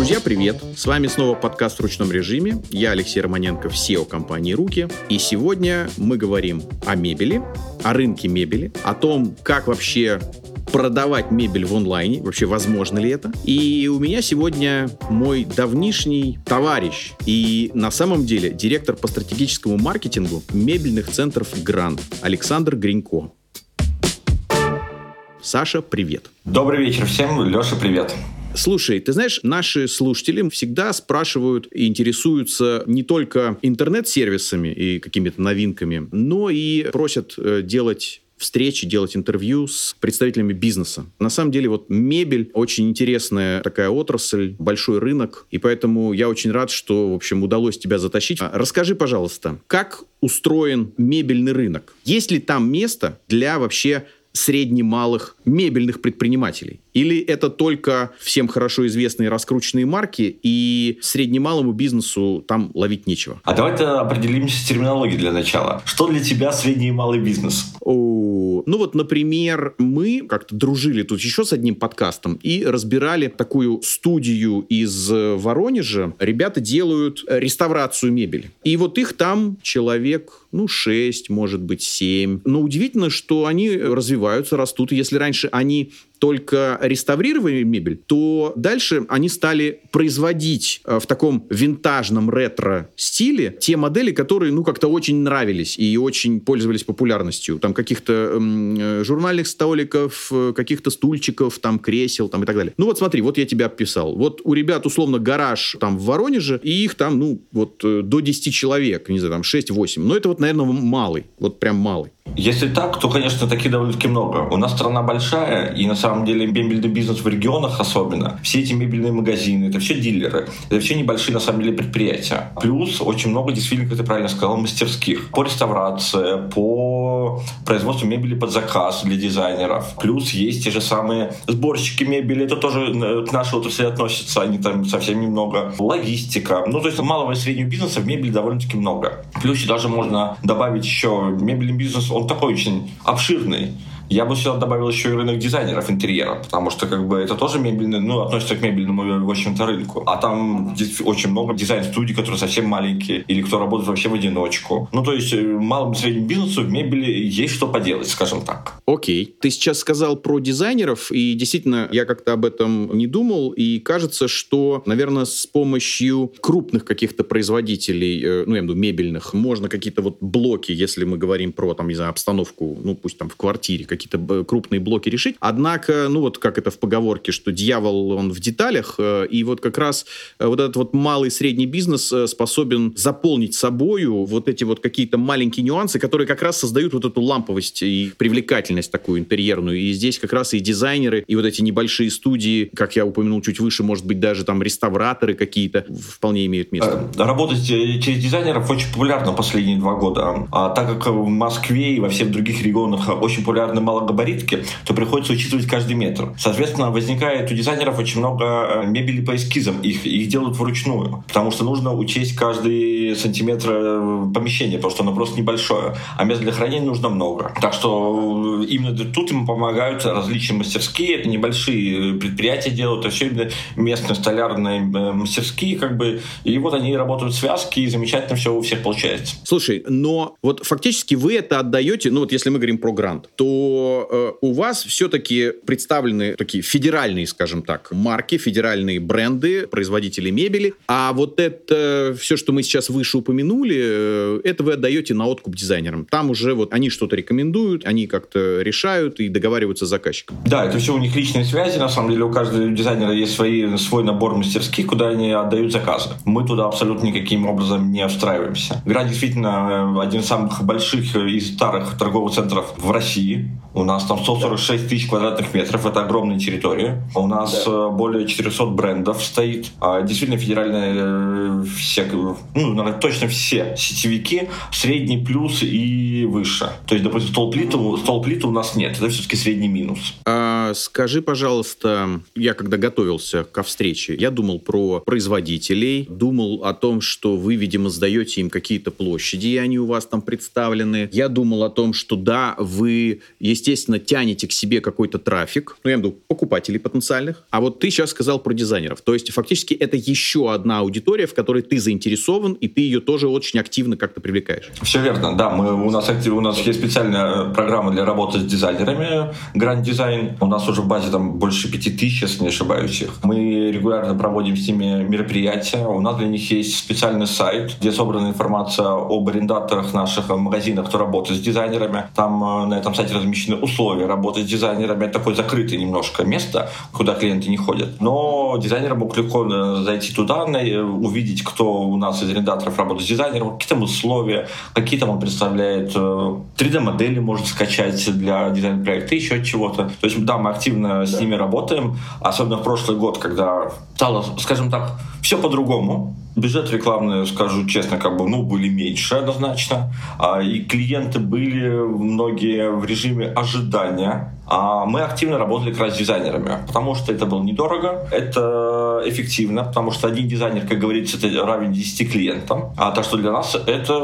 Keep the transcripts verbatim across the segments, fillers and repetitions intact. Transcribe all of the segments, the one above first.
Друзья, привет! С вами снова подкаст «В ручном режиме». Я Алексей Романенко, си и о компании «Руки». И сегодня мы говорим о мебели, о рынке мебели, о том, как вообще продавать мебель в онлайне, вообще возможно ли это. И у меня сегодня мой давнишний товарищ и на самом деле директор по стратегическому маркетингу мебельных центров «Гранд» Александр Гринько. Саша, привет! Добрый вечер всем, Леша, привет! Слушай, ты знаешь, наши слушатели всегда спрашивают и интересуются не только интернет-сервисами и какими-то новинками, но и просят делать встречи, делать интервью с представителями бизнеса. На самом деле, вот мебель очень интересная такая отрасль, большой рынок, и поэтому я очень рад, что, в общем, удалось тебя затащить. Расскажи, пожалуйста, как устроен мебельный рынок? Есть ли там место для вообще среднемалых мебельных предпринимателей? Или это только всем хорошо известные раскрученные марки, и среднемалому бизнесу там ловить нечего? А давайте определимся с терминологией для начала. Что для тебя средний и малый бизнес? О, ну вот, например, мы как-то дружили тут еще с одним подкастом и разбирали такую студию из Воронежа. Ребята делают реставрацию мебели. И вот их там человек, ну, шесть, может быть, семь. Но удивительно, что они развиваются, растут. Если раньше они только реставрировали мебель, то дальше они стали производить в таком винтажном ретро-стиле те модели, которые, ну, как-то очень нравились и очень пользовались популярностью. Там каких-то м- журнальных столиков, каких-то стульчиков, там кресел, там и так далее. Ну, вот смотри, вот я тебя описал. Вот у ребят, условно, гараж там в Воронеже, и их там, ну, вот до десяти человек, не знаю, там шесть-восемь. Но это вот, наверное, малый, вот прям малый. Если так, то, конечно, таких довольно-таки много. У нас страна большая, и на самом деле мебельный бизнес в регионах особенно. Все эти мебельные магазины, это все дилеры, это все небольшие, на самом деле, предприятия. Плюс очень много, действительно, как ты правильно сказал, мастерских по реставрации, по производству мебели под заказ для дизайнеров. Плюс есть те же самые сборщики мебели, это тоже к нашей отрасли относится, они там совсем немного. Логистика. Ну, то есть малого и среднего бизнеса в мебели довольно-таки много. Плюс даже можно добавить еще мебельный бизнес, он такой очень обширный. Я бы сюда добавил еще и рынок дизайнеров интерьера, потому что как бы это тоже мебельный, ну, относится к мебельному, в общем-то, рынку. А там очень много дизайн-студий, которые совсем маленькие, или кто работает вообще в одиночку. Ну, то есть малому и среднему бизнесу в мебели есть что поделать, скажем так. Окей. Ты сейчас сказал про дизайнеров, и действительно, я как-то об этом не думал, и кажется, что, наверное, с помощью крупных каких-то производителей, ну, я имею в виду мебельных, можно какие-то вот блоки, если мы говорим про, там, не знаю, обстановку, ну, пусть там в квартире, какие-то какие-то крупные блоки решить. Однако, ну вот как это в поговорке, что дьявол, он в деталях, и вот как раз вот этот вот малый и средний бизнес способен заполнить собою вот эти вот какие-то маленькие нюансы, которые как раз создают вот эту ламповость и привлекательность такую интерьерную. И здесь как раз и дизайнеры, и вот эти небольшие студии, как я упомянул чуть выше, может быть, даже там реставраторы какие-то вполне имеют место. Работать через дизайнеров очень популярно последние два года. А так как в Москве и во всех других регионах очень популярны малогабаритки, то приходится учитывать каждый метр. Соответственно, возникает у дизайнеров очень много мебели по эскизам. Их, их делают вручную, потому что нужно учесть каждый сантиметр помещения, потому что оно просто небольшое, а мест для хранения нужно много. Так что именно тут им помогают различные мастерские, небольшие предприятия делают, а все именно местные столярные мастерские, как бы, и вот они работают в связке, и замечательно все у всех получается. Слушай, но вот фактически вы это отдаете, ну вот если мы говорим про грант, то у вас все-таки представлены такие федеральные, скажем так, марки, федеральные бренды, производители мебели, а вот это все, что мы сейчас выше упомянули, это вы отдаете на откуп дизайнерам. Там уже вот они что-то рекомендуют, они как-то решают и договариваются с заказчиком. Да, это все у них личные связи, на самом деле у каждого дизайнера есть свои, свой набор мастерских, куда они отдают заказы. Мы туда абсолютно никаким образом не встраиваемся. Гранд действительно один из самых больших и старых торговых центров в России. У нас там сто сорок шесть тысяч квадратных метров, это огромная территория. У нас да. более четырехсот брендов стоит. Действительно, федеральные все, ну, наверное, точно все сетевики, средний плюс и выше. То есть, допустим, Столплита у нас нет, это все-таки средний минус. А А скажи, пожалуйста, я когда готовился ко встрече, я думал про производителей, думал о том, что вы, видимо, сдаете им какие-то площади, и они у вас там представлены. Я думал о том, что да, вы, естественно, тянете к себе какой-то трафик, ну, я имею в виду покупателей потенциальных. А вот ты сейчас сказал про дизайнеров. То есть, фактически, это еще одна аудитория, в которой ты заинтересован, и ты ее тоже очень активно как-то привлекаешь. Все верно, да. Мы, у, нас, у нас есть специальная программа для работы с дизайнерами, Grand Design. У нас уже в базе там больше пяти тысяч, если не ошибаюсь. Их. Мы регулярно проводим с ними мероприятия. У нас для них есть специальный сайт, где собрана информация об арендаторах наших магазинов, кто работает с дизайнерами. Там на этом сайте размещены условия работы с дизайнерами. Это такое закрытое немножко место, куда клиенты не ходят. Но дизайнерам могут легко зайти туда, увидеть, кто у нас из арендаторов работает с дизайнером, какие там условия, какие там он представляет. три дэ-модели можно скачать для дизайн-проекта, еще чего-то. То есть, да, мы активно да. с ними работаем, особенно в прошлый год, когда стало, скажем так, все по-другому. Бюджет рекламный, скажу честно, как бы, ну, были меньше однозначно, и клиенты были многие в режиме ожидания. Мы активно работали как раз с дизайнерами, потому что это было недорого, это эффективно, потому что один дизайнер, как говорится, это равен десяти клиентам. А так что для нас это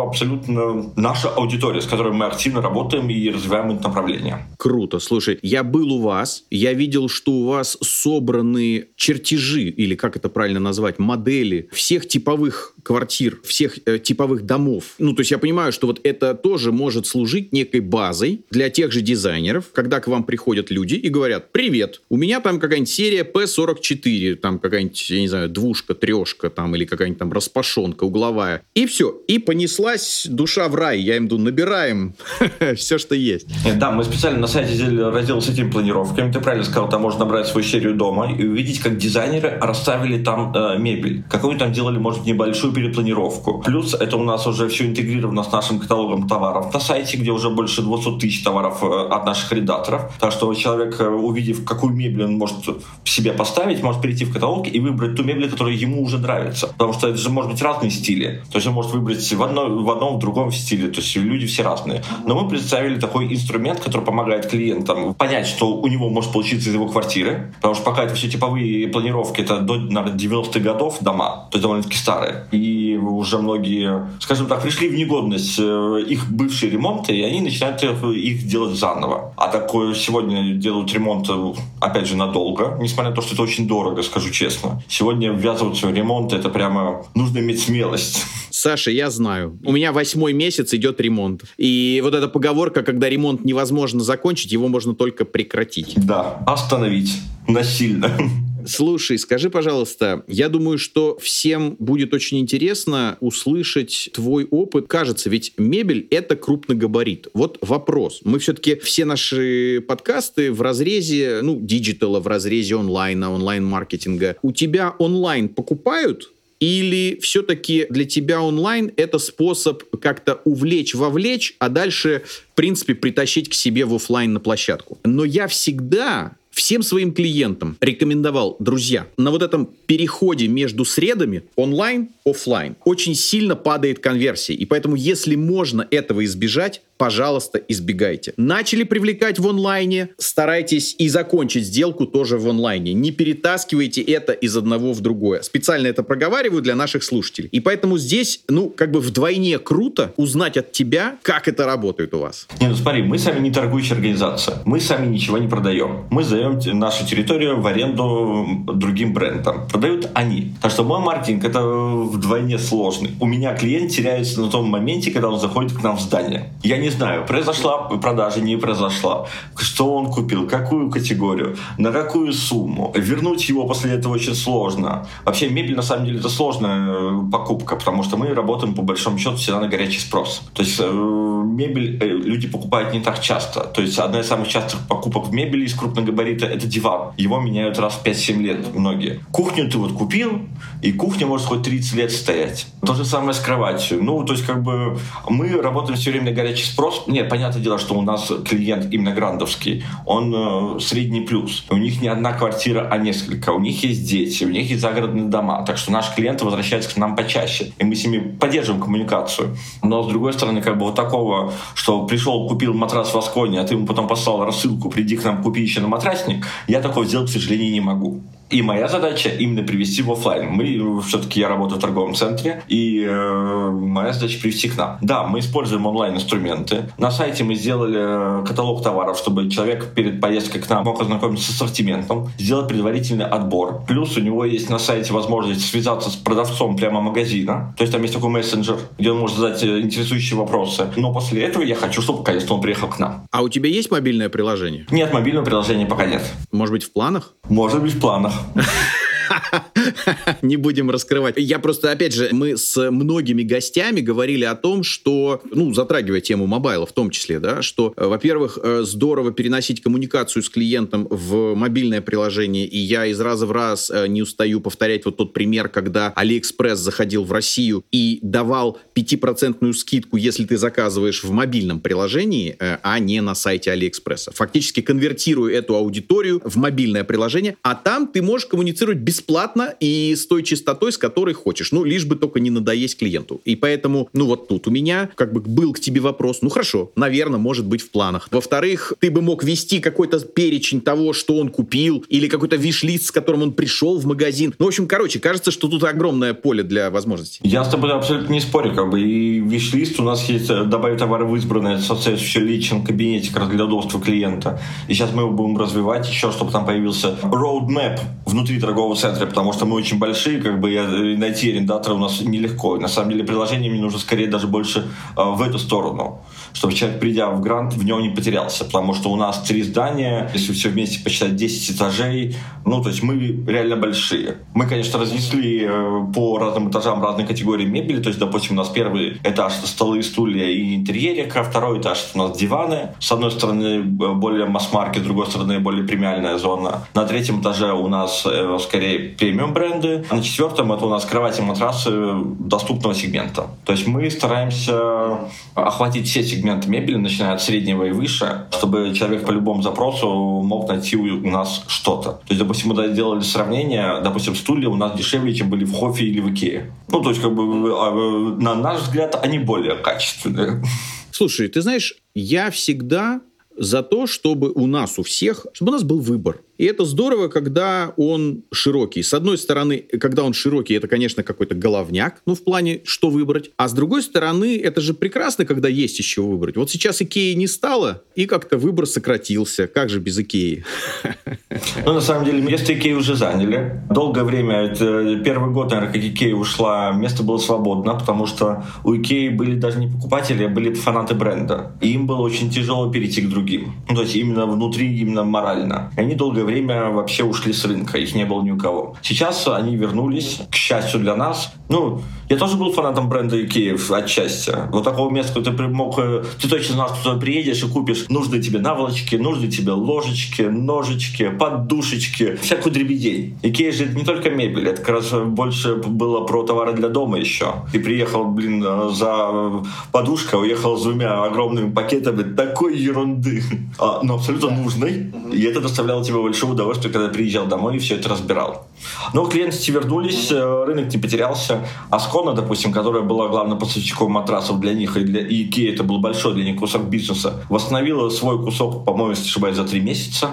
абсолютно наша аудитория, с которой мы активно работаем и развиваем это направление. Круто. Слушай, я был у вас, я видел, что у вас собраны чертежи, или как это правильно назвать, модели всех типовых квартир, всех э, типовых домов. Ну, то есть я понимаю, что вот это тоже может служить некой базой для тех же дизайнеров, когда к вам приходят люди и говорят: привет, у меня там какая-нибудь серия пэ сорок четыре, там какая-нибудь, я не знаю, двушка, трешка там, или какая-нибудь там распашонка угловая. И все. И понеслась душа в рай. Я им думаю, набираем все, что есть. Да, мы специально на сайте сделали раздел с этими планировками. Ты правильно сказал, там можно набрать свою серию дома и увидеть, как дизайнеры расставили там э, мебель. Какую-нибудь там делали, может, небольшую перепланировку. Плюс это у нас уже все интегрировано с нашим каталогом товаров на сайте, где уже больше двести тысяч товаров от наших арендаторов. Так что человек, увидев, какую мебель он может себе поставить, может перейти в каталог и выбрать ту мебель, которая ему уже нравится. Потому что это же может быть разные стили. То есть он может выбрать в, одно, в одном, в другом стиле. То есть люди все разные. Но мы представили такой инструмент, который помогает клиентам понять, что у него может получиться из его квартиры. Потому что пока это все типовые планировки, это до, наверное, девяностых годов дома. То есть довольно-таки старые. И уже многие, скажем так, пришли в негодность их бывшие ремонты, и они начинают их делать заново. А такое сегодня делают ремонт, опять же, надолго, несмотря на то, что это очень дорого, скажу честно. Сегодня ввязываться в ремонт, это прямо нужно иметь смелость. Саша, я знаю. У меня восьмой месяц идет ремонт. И вот эта поговорка, когда ремонт невозможно закончить, его можно только прекратить. Да, остановить насильно. Слушай, скажи, пожалуйста, я думаю, что всем будет очень интересно услышать твой опыт. Кажется, ведь мебель — это крупногабарит. Вот вопрос. Мы все-таки все наши подкасты в разрезе, ну, диджитала, в разрезе онлайна, онлайн-маркетинга. У тебя онлайн покупают? Или все-таки для тебя онлайн это способ как-то увлечь, вовлечь, а дальше, в принципе, притащить к себе в офлайн на площадку? Но я всегда всем своим клиентам рекомендовал: друзья, на вот этом переходе между средами онлайн, офлайн очень сильно падает конверсия. И поэтому, если можно этого избежать, пожалуйста, избегайте. Начали привлекать в онлайне, старайтесь и закончить сделку тоже в онлайне. Не перетаскивайте это из одного в другое. Специально это проговариваю для наших слушателей. И поэтому здесь, ну, как бы вдвойне круто узнать от тебя, как это работает у вас. Не, ну смотри, мы сами не торгующая организация. Мы сами ничего не продаем. Мы сдаем нашу территорию в аренду другим брендам. Продают они. Так что мой маркетинг — это вдвойне сложный. У меня клиент теряется на том моменте, когда он заходит к нам в здание. Я не Не знаю, произошла продажа, не произошла. Что он купил, какую категорию, на какую сумму. Вернуть его после этого очень сложно. Вообще мебель, на самом деле, это сложная покупка, потому что мы работаем, по большому счету, всегда на горячий спрос. То есть мебель люди покупают не так часто. То есть одна из самых частых покупок в мебели из крупногабарита — это диван. Его меняют раз в пять-семь лет многие. Кухню ты вот купил, и кухня может хоть тридцать лет стоять. То же самое с кроватью. Ну, то есть как бы мы работаем все время на горячий спрос. спрос, нет, понятное дело, что у нас клиент именно грандовский, он э, средний плюс. У них не одна квартира, а несколько. У них есть дети, у них есть загородные дома. Так что наш клиент возвращается к нам почаще. И мы с ними поддерживаем коммуникацию. Но, с другой стороны, как бы вот такого, что пришел, купил матрас в Асконе, а ты ему потом послал рассылку, приди к нам, купи еще на матрасник, я такого сделать, к сожалению, не могу. И моя задача именно привести в офлайн. Мы, все-таки я работаю в торговом центре, и э, моя задача привести к нам. Да, мы используем онлайн-инструменты. На сайте мы сделали каталог товаров, чтобы человек перед поездкой к нам мог ознакомиться с ассортиментом, сделать предварительный отбор. Плюс у него есть на сайте возможность связаться с продавцом прямо магазина. То есть там есть такой мессенджер, где он может задать интересующие вопросы. Но после этого я хочу, чтобы, конечно, он приехал к нам. А у тебя есть мобильное приложение? Нет, мобильного приложения пока нет. Может быть, в планах? Может быть, в планах. Не будем раскрывать. Я просто, опять же, мы с многими гостями говорили о том, что, ну, затрагивая тему мобайла в том числе, да, что, во-первых, здорово переносить коммуникацию с клиентом в мобильное приложение, и я из раза в раз не устаю повторять вот тот пример, когда Алиэкспресс заходил в Россию и давал пять процентов скидку, если ты заказываешь в мобильном приложении, а не на сайте Алиэкспресса. Фактически конвертируя эту аудиторию в мобильное приложение, а там ты можешь коммуницировать бесплатно и с той частотой, с которой хочешь. Ну, лишь бы только не надоесть клиенту. И поэтому, ну, вот тут у меня как бы был к тебе вопрос. Ну, хорошо, наверное, может быть в планах. Во-вторых, ты бы мог вести какой-то перечень того, что он купил, или какой-то виш-лист, с которым он пришел в магазин. Ну, в общем, короче, кажется, что тут огромное поле для возможностей. Я с тобой абсолютно не спорю, как бы. И виш-лист у нас есть, добавить товары в избранное, соответствующий личный кабинетик для удобства клиента. И сейчас мы его будем развивать еще, чтобы там появился roadmap внутри торгового центра, потому что мы очень большие, как бы, и найти арендатора у нас нелегко. На самом деле приложение мне нужно скорее даже больше э, в эту сторону, чтобы человек, придя в Гранд, в нем не потерялся, потому что у нас три здания, если все вместе посчитать, десять этажей, ну, то есть мы реально большие. Мы, конечно, разнесли э, по разным этажам разные категории мебели, то есть, допустим, у нас первый этаж — столы, стулья и интерьерика, второй этаж — у нас диваны, с одной стороны более масс-маркет, с другой стороны более премиальная зона. На третьем этаже у нас э, скорее премиум бренды, а на четвертом это у нас кровати, матрасы доступного сегмента. То есть мы стараемся охватить все сегменты мебели, начиная от среднего и выше, чтобы человек по любому запросу мог найти у нас что-то. То есть, допустим, мы делали сравнение, допустим, стулья у нас дешевле, чем были в Хофе или в Икее. Ну, то есть, как бы, на наш взгляд, они более качественные. Слушай, ты знаешь, я всегда за то, чтобы у нас у всех, чтобы у нас был выбор. И это здорово, когда он широкий. С одной стороны, когда он широкий, это, конечно, какой-то головняк, ну, в плане, что выбрать. А с другой стороны, это же прекрасно, когда есть еще выбрать. Вот сейчас Икеи не стало, и как-то выбор сократился. Как же без Икеи? Ну, на самом деле, место Икеи уже заняли. Долгое время, это первый год, наверное, как Икея ушла, место было свободно, потому что у Икеи были даже не покупатели, а были фанаты бренда. И им было очень тяжело перейти к другим. Ну, то есть именно внутри, именно морально. И они долгое время время вообще ушли с рынка, их не было ни у кого. Сейчас они вернулись, к счастью для нас. Ну, я тоже был фанатом бренда Икея отчасти. Вот такого места, куда ты мог, ты точно знал, что ты приедешь и купишь нужные тебе наволочки, нужные тебе ложечки, ножички, подушечки, всякую дребедень. Икея же это не только мебель, это как раз больше было про товары для дома еще. Ты приехал, блин, за подушкой, уехал с двумя огромными пакетами такой ерунды, а, но абсолютно нужной. И это доставляло тебе большое удовольствие, когда приезжал домой и все это разбирал. Но клиенты вернулись, рынок не потерялся. Аскона, допустим, которая была главным поставщиком матрасов для них, и для Икеи это был большой для них кусок бизнеса, восстановила свой кусок, по-моему, если ошибаюсь, за три месяца.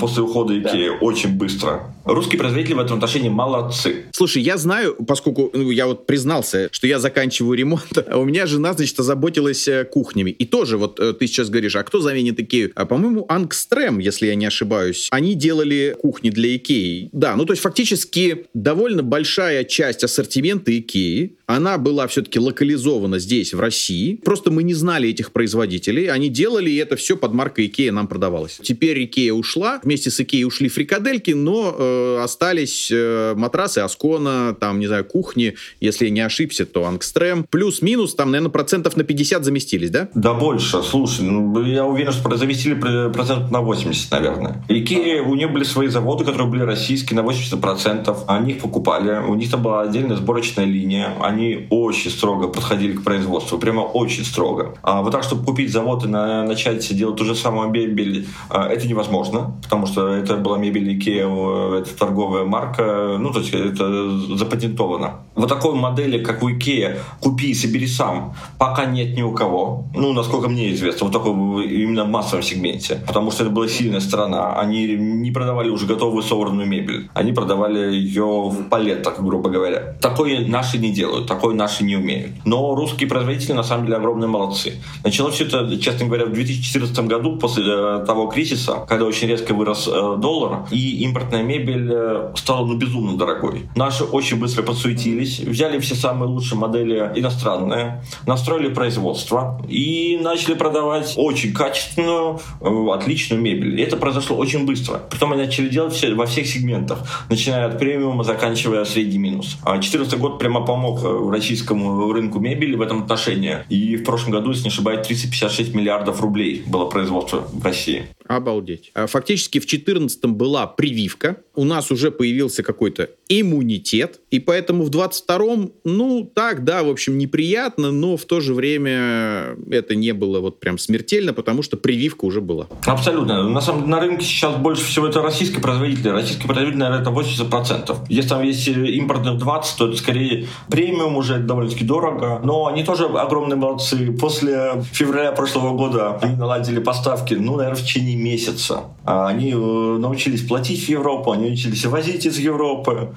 После ухода Икеи, да. Очень быстро. Русские производители в этом отношении молодцы. Слушай, я знаю, поскольку, ну, я вот признался, что я заканчиваю ремонт, а у меня жена, значит, озаботилась кухнями. И тоже вот ты сейчас говоришь, а кто заменит Икею? А, по-моему, Ангстрем, если я не ошибаюсь. Они делали кухни для Икеи. Да, ну то есть фактически довольно большая часть ассортимента Икеи, она была все-таки локализована здесь, в России. Просто мы не знали этих производителей. Они делали, и это все под маркой Икея нам продавалось. Теперь Икея ушла ушла. Вместе с Икеей ушли фрикадельки, но э, остались э, матрасы Аскона, там, не знаю, кухни, если я не ошибся, то Ангстрем. Плюс-минус, там, наверное, процентов на пятьдесят заместились, да? Да больше, слушай, ну, я уверен, что заместили процентов на восемьдесят, наверное. Икея, у нее были свои заводы, которые были российские, на восемьдесят процентов. Они их покупали, у них там была отдельная сборочная линия, они очень строго подходили к производству, прямо очень строго. А вот так, чтобы купить завод и на, начать делать ту же самую мебель, это невозможно, потому что это была мебель Икея, это торговая марка, ну, то есть это запатентовано. Вот такой модели, как у Икея, купи и собери сам, пока нет ни у кого. Ну, насколько мне известно, вот такой именно в массовом сегменте, потому что это была сильная сторона. Они не продавали уже готовую собранную мебель, они продавали ее в палетах, грубо говоря. Такое наши не делают, такое наши не умеют. Но русские производители, на самом деле, огромные молодцы. Началось все это, честно говоря, в две тысячи четырнадцатом году, после того кризиса, когда очень резко вырос доллар, и импортная мебель стала ну, безумно дорогой. Наши очень быстро подсуетились, взяли все самые лучшие модели иностранные, настроили производство и начали продавать очень качественную, отличную мебель. И это произошло очень быстро. Притом они начали делать все, во всех сегментах, начиная от премиума, заканчивая средний минус. две тысячи четырнадцатый год прямо помог российскому рынку мебели в этом отношении. И в прошлом году, если не ошибаюсь, триста пятьдесят шесть миллиардов рублей было производство в России. Обалдеть. Фактически в две тысячи четырнадцатом была прививка. У нас уже появился какой-то иммунитет. И поэтому в двадцать втором, ну, так, да, в общем, неприятно, но в то же время это не было вот прям смертельно, потому что прививка уже была. Абсолютно. На самом деле на рынке сейчас больше всего это российские производители. Российские производители, наверное, это восемьдесят процентов. Если там есть импортных двадцать, то это скорее премиум, уже довольно-таки дорого. Но они тоже огромные молодцы. После февраля прошлого года они наладили поставки, ну, наверное, в течение месяца. Они научились платить в Европу, они учились возить из Европы.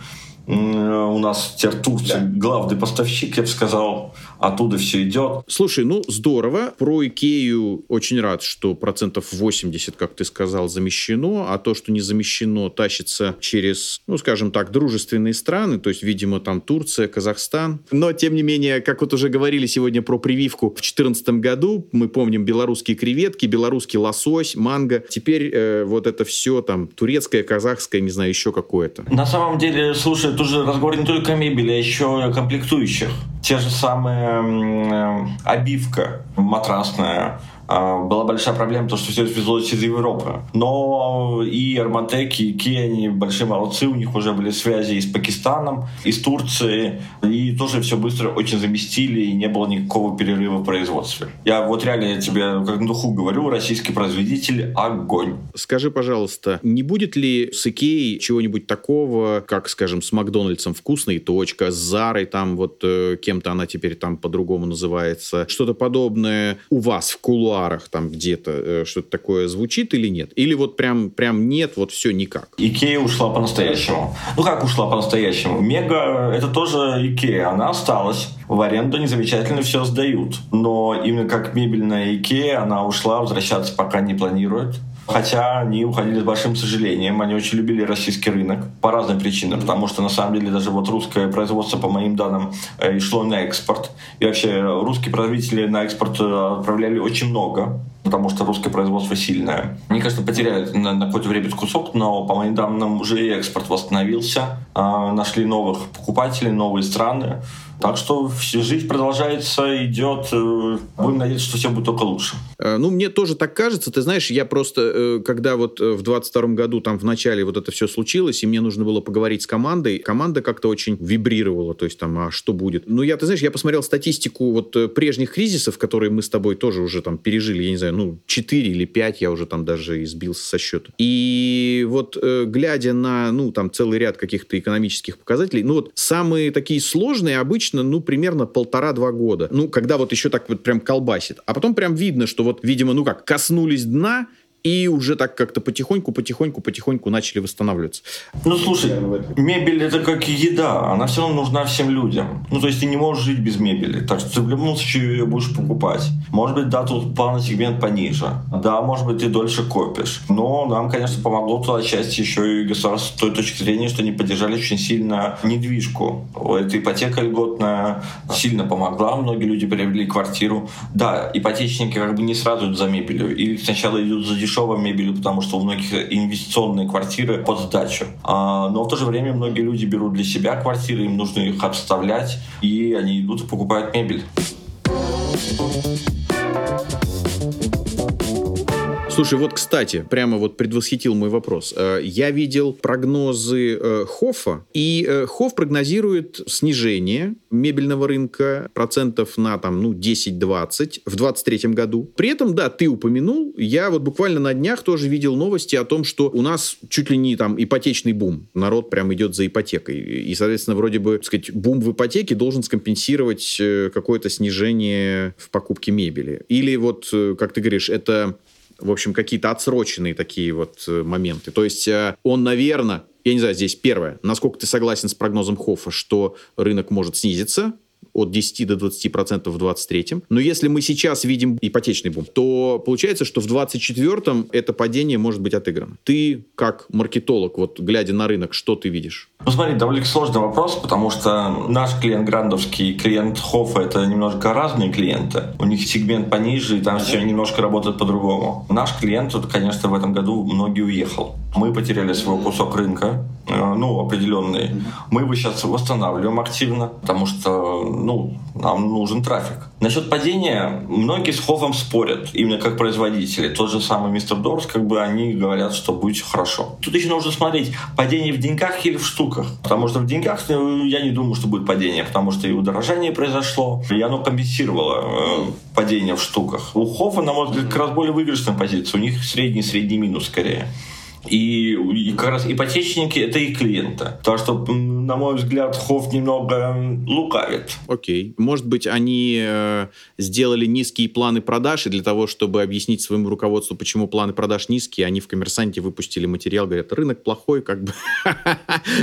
У нас теперь Турция, да, главный поставщик, я бы сказал, оттуда все идет. Слушай, ну здорово. Про Икею очень рад, что процентов восемьдесят, как ты сказал, замещено, а то, что не замещено, тащится через, ну скажем так, дружественные страны, то есть, видимо, там Турция, Казахстан. Но, тем не менее, как вот уже говорили сегодня про прививку в две тысячи четырнадцатом году, мы помним белорусские креветки, белорусский лосось, манго. Теперь э, вот это все там турецкое, казахское, не знаю, еще какое-то. На самом деле, слушай, тут же разговор не только о мебели, а еще о комплектующих. Те же самые э, обивка матрасная. Была большая проблема, потому что все это везлось из Европы. Но и Арматек, и Икея, они большие молодцы, у них уже были связи и с Пакистаном, и с Турцией, и тоже все быстро очень заместили, и не было никакого перерыва в производстве. Я вот реально я тебе как на духу говорю, российский производитель – огонь. Скажи, пожалуйста, не будет ли с Икеей чего-нибудь такого, как, скажем, с Макдональдсом «Вкусно и точка», с Зарой, там вот кем-то она теперь там по-другому называется, что-то подобное у вас в кулуарах? Там где-то что-то такое звучит или нет? Или вот прям, прям нет, вот все никак? Икея ушла по-настоящему. Ну как ушла по-настоящему? Мега, это тоже Икея, она осталась. В аренду они замечательно все сдают. Но именно как мебельная Икея, она ушла, возвращаться пока не планирует. Хотя они уходили с большим сожалением. Они очень любили российский рынок по разным причинам. Потому что, на самом деле, даже вот русское производство, по моим данным, шло на экспорт. И вообще русские производители на экспорт отправляли очень много, потому что русское производство сильное. Они, конечно, потеряли на, на какое-то время кусок, но, по моим данным, уже и экспорт восстановился. Э, нашли новых покупателей, новые страны. Так что жизнь продолжается, идет. Будем надеяться, что все будет только лучше. Ну, мне тоже так кажется. Ты знаешь, я просто, когда вот в двадцать втором году там в начале вот это все случилось, и мне нужно было поговорить с командой, команда как-то очень вибрировала, то есть там, а что будет? Ну, я, ты знаешь, я посмотрел статистику вот прежних кризисов, которые мы с тобой тоже уже там пережили, я не знаю, ну, четыре или пять, я уже там даже избился со счета. И вот, глядя на, ну, там целый ряд каких-то экономических показателей, ну, вот самые такие сложные обычно ну, примерно полтора-два года. Ну, когда вот еще так вот прям колбасит. А потом прям видно, что вот, видимо, ну как, коснулись дна, и уже так как-то потихоньку-потихоньку-потихоньку начали восстанавливаться. Ну, слушай, мебель — это как еда. Она все равно нужна всем людям. Ну, то есть ты не можешь жить без мебели. Так что ты в любом случае ее будешь покупать. Может быть, да, тут плавный сегмент пониже. Да, может быть, ты дольше копишь. Но нам, конечно, помогло туда отчасти еще и государство с той точки зрения, что они поддержали очень сильно недвижку. Эта ипотека льготная сильно помогла. Многие люди приобрели квартиру. Да, ипотечники как бы не сразу идут за мебелью. Или сначала идут за дешевле. дешевой мебелью, потому что у многих инвестиционные квартиры под сдачу. Но в то же время многие люди берут для себя квартиры, им нужно их обставлять, и они идут и покупают мебель. Слушай, вот, кстати, прямо вот предвосхитил мой вопрос. Я видел прогнозы Хофа, и Хоф прогнозирует снижение мебельного рынка процентов на там, ну, десять-двадцать в двадцать третьем году. При этом, да, ты упомянул, я вот буквально на днях тоже видел новости о том, что у нас чуть ли не там ипотечный бум. Народ прям идет за ипотекой. И, соответственно, вроде бы, так сказать, бум в ипотеке должен скомпенсировать какое-то снижение в покупке мебели. Или вот, как ты говоришь, это... В общем, какие-то отсроченные такие вот моменты. То есть он, наверное, я не знаю, здесь первое. Насколько ты согласен с прогнозом Хоффа, что рынок может снизиться от десяти до двадцати процентов в двадцать третьем. Но если мы сейчас видим ипотечный бум, то получается, что в двадцать четвертом это падение может быть отыграно. Ты, как маркетолог, вот глядя на рынок, что ты видишь? Ну, смотри, довольно сложный вопрос, потому что наш клиент грандовский, клиент Хофа, это немножко разные клиенты. У них сегмент пониже, и там mm-hmm. все немножко работает по-другому. Наш клиент, вот, конечно, в этом году многие уехал. Мы потеряли свой кусок рынка, ну, определенный. Mm-hmm. Мы его сейчас восстанавливаем активно, потому что, ну, нам нужен трафик. Насчет падения многие с Хофом спорят, именно как производители. Тот же самый мистер Дорс, как бы они говорят, что будет все хорошо. Тут еще нужно смотреть, падение в деньгах или в штуках. Потому что в деньгах я не думаю, что будет падение, потому что и удорожание произошло, и оно компенсировало э, падение в штуках. У Хофа, на мой взгляд, как раз более выигрышная позиция. У них средний-средний минус скорее. И, и как раз ипотечники — это и клиенты. Потому что, на мой взгляд, Хофф немного лукавит. Окей. Может быть, они э, сделали низкие планы продаж, и для того, чтобы объяснить своему руководству, почему планы продаж низкие, они в «Коммерсанте» выпустили материал, говорят, рынок плохой, как бы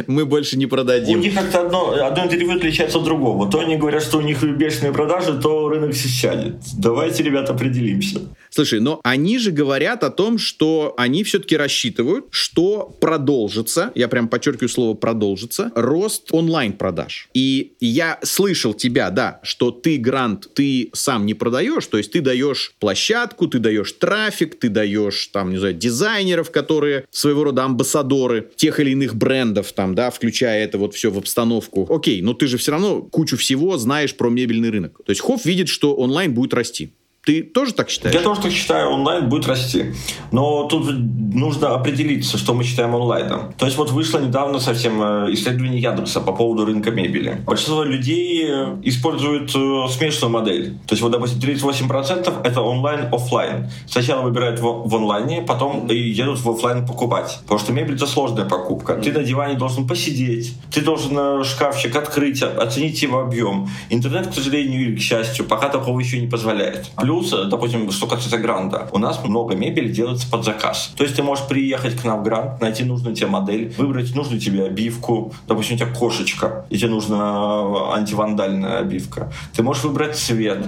мы больше не продадим. У них как-то одно интервью отличается от другого. То они говорят, что у них бешеные продажи, то рынок сядет. Давайте, ребята, определимся. Слушай, но они же говорят о том, что они все-таки рассчитывают, что продолжится, я прям подчеркиваю слово «продолжится», рост онлайн-продаж. И я слышал тебя, да, что ты, Грант, ты сам не продаешь, то есть ты даешь площадку, ты даешь трафик, ты даешь, там, не знаю, дизайнеров, которые своего рода амбассадоры тех или иных брендов, там, да, включая это вот все в обстановку. Окей, но ты же все равно кучу всего знаешь про мебельный рынок. То есть Хофф видит, что онлайн будет расти. Ты тоже так считаешь? Я тоже так считаю, онлайн будет расти. Но тут нужно определиться, что мы считаем онлайном. То есть вот вышло недавно совсем исследование Яндекса по поводу рынка мебели. Большинство людей используют смешанную модель. То есть вот, допустим, тридцать восемь процентов это онлайн-офлайн. Сначала выбирают в онлайне, потом едут в офлайн покупать. Потому что мебель — это сложная покупка. Ты на диване должен посидеть, ты должен шкафчик открыть, оценить его объем. Интернет, к сожалению или к счастью, пока такого еще не позволяет. Плюс, допустим, что касается Гранда, у нас много мебели делается под заказ. То есть ты можешь приехать к нам в Гранд, найти нужную тебе модель, выбрать нужную тебе обивку, допустим, у тебя кошечка, и тебе нужна антивандальная обивка. Ты можешь выбрать цвет,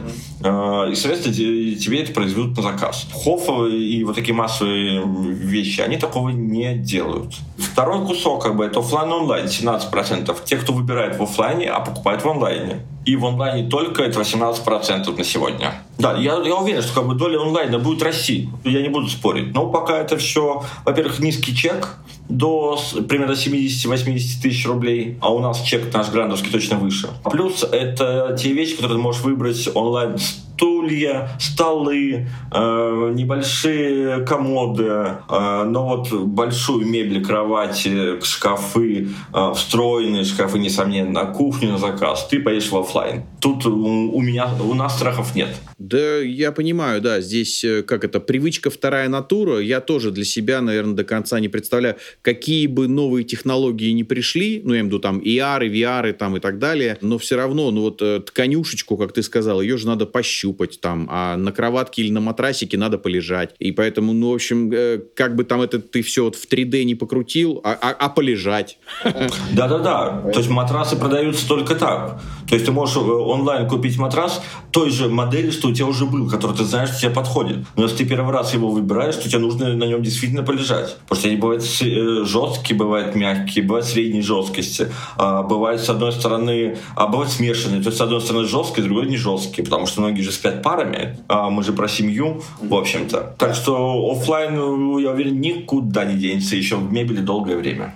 mm-hmm. и, соответственно, тебе это произведут на заказ. Хофф и вот такие массовые вещи, они такого не делают. Второй кусок, как бы, это офлайн-онлайн, семнадцать процентов. Те, кто выбирает в офлайне, а покупает в онлайне. И в онлайне только это восемнадцать процентов на сегодня. Да, я, я уверен, что как бы доля онлайна будет расти. Я не буду спорить. Но пока это все, во-первых, низкий чек до примерно семьдесят-восемьдесят тысяч рублей. А у нас чек наш грандовский точно выше. Плюс это те вещи, которые ты можешь выбрать онлайн. Стулья, столы, э, небольшие комоды, э, но вот большую мебель, кровати, шкафы, э, встроенные шкафы, несомненно, кухню на заказ. Ты поедешь в офлайн. Тут у, у меня, у нас страхов нет. Да, я понимаю, да, здесь, как это, привычка вторая натура. Я тоже для себя, наверное, до конца не представляю, какие бы новые технологии ни пришли, ну, я имею в виду там и ар, ви ар там, и так далее, но все равно, ну, вот тканюшечку, как ты сказал, ее же надо пощупать там, а на кроватке или на матрасике надо полежать. И поэтому, ну, в общем, как бы там это ты все вот в три дэ не покрутил, а, а, а полежать. Да-да-да, то есть матрасы продаются только так. То есть ты можешь онлайн купить матрас той же модели, что у тебя уже был, который ты знаешь, что тебе подходит. Но если ты первый раз его выбираешь, то тебе нужно на нем действительно полежать. Потому что они бывают жесткие, бывают мягкие, бывают средней жесткости, бывают с одной стороны, а бывают смешанные. То есть с одной стороны жесткие, с другой не жесткие, потому что многие же спят парами, а мы же про семью, в общем-то. Так что офлайн, я уверен, никуда не денется еще в мебели долгое время.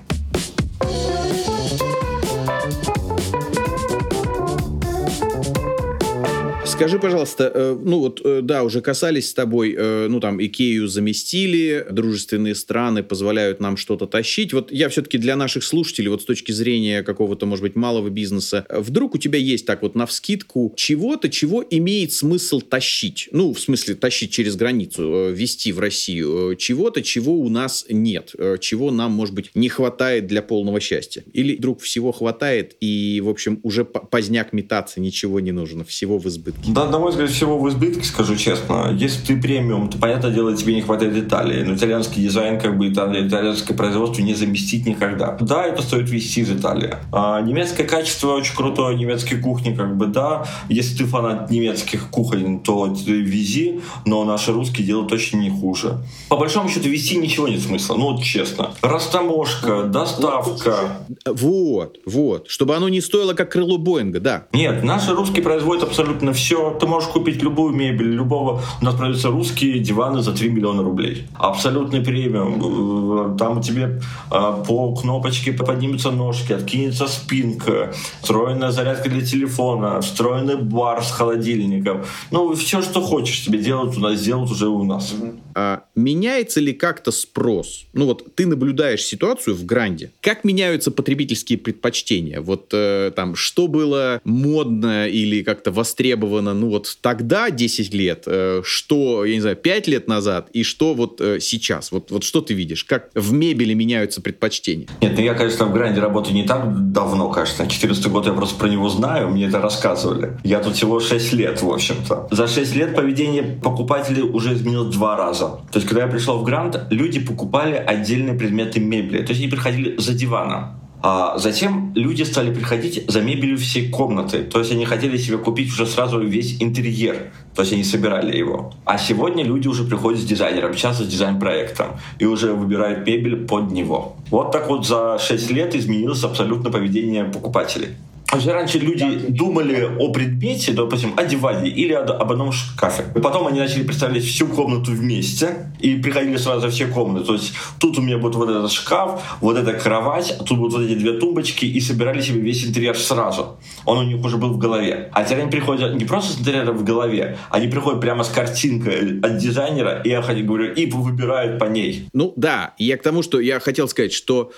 Скажи, пожалуйста, ну вот, да, уже касались с тобой, ну там, Икею заместили, дружественные страны позволяют нам что-то тащить. Вот я все-таки для наших слушателей, вот с точки зрения какого-то, может быть, малого бизнеса, вдруг у тебя есть так вот навскидку чего-то, чего имеет смысл тащить? Ну, в смысле, тащить через границу, везти в Россию чего-то, чего у нас нет, чего нам, может быть, не хватает для полного счастья. Или вдруг всего хватает и, в общем, уже поздняк метаться, ничего не нужно, всего в избытке. Да, на мой взгляд, всего в избытке, скажу честно. Если ты премиум, то, понятное дело, тебе не хватает деталей. Но итальянский дизайн, как бы, итальянское производство не заместить никогда. Да, это стоит везти из Италии. А немецкое качество очень крутое, немецкие кухни, как бы, да. Если ты фанат немецких кухонь, то вези, но наши русские делают очень не хуже. По большому счету, везти ничего нет смысла, ну вот честно. Растаможка, доставка. Вот, вот. Чтобы оно не стоило, как крыло Боинга, да. Нет, наши русские производят абсолютно все. Ты можешь купить любую мебель, любого. У нас продаются русские диваны за три миллиона рублей. Абсолютный премиум. Там у тебя по кнопочке поднимутся ножки, откинется спинка, встроенная зарядка для телефона, встроенный бар с холодильником. Ну, все, что хочешь тебе делать, у нас делают уже у нас. А меняется ли как-то спрос? Ну, вот ты наблюдаешь ситуацию в Гранде. Как меняются потребительские предпочтения? Вот э, там, что было модно или как-то востребовано ну вот тогда, десять лет, что, я не знаю, пять лет назад, и что вот сейчас? Вот, вот что ты видишь? Как в мебели меняются предпочтения? Нет, ну я, конечно, в Гранде работаю не так давно, конечно. четырнадцатый год я просто про него знаю, мне это рассказывали. Я тут всего шесть лет, в общем-то. За шесть лет поведение покупателей уже изменилось два раза. То есть, когда я пришел в Гранд, люди покупали отдельные предметы мебели. То есть, они приходили за диваном. А затем люди стали приходить за мебелью всей комнаты. То есть они хотели себе купить уже сразу весь интерьер. То есть они собирали его. А сегодня люди уже приходят с дизайнером, часто с дизайн-проектом. И уже выбирают мебель под него. Вот так вот за шесть лет изменилось абсолютно поведение покупателей. Уже раньше люди думали о предмете, допустим, о диване или об одном шкафе. Потом они начали представлять всю комнату вместе и приходили сразу все комнаты. То есть тут у меня будет вот этот шкаф, вот эта кровать, тут будут вот эти две тумбочки и собирали себе весь интерьер сразу. Он у них уже был в голове. А теперь они приходят не просто с интерьером в голове, они приходят прямо с картинкой от дизайнера и, я говорю, и выбирают по ней. Ну да, я к тому, что я хотел сказать, что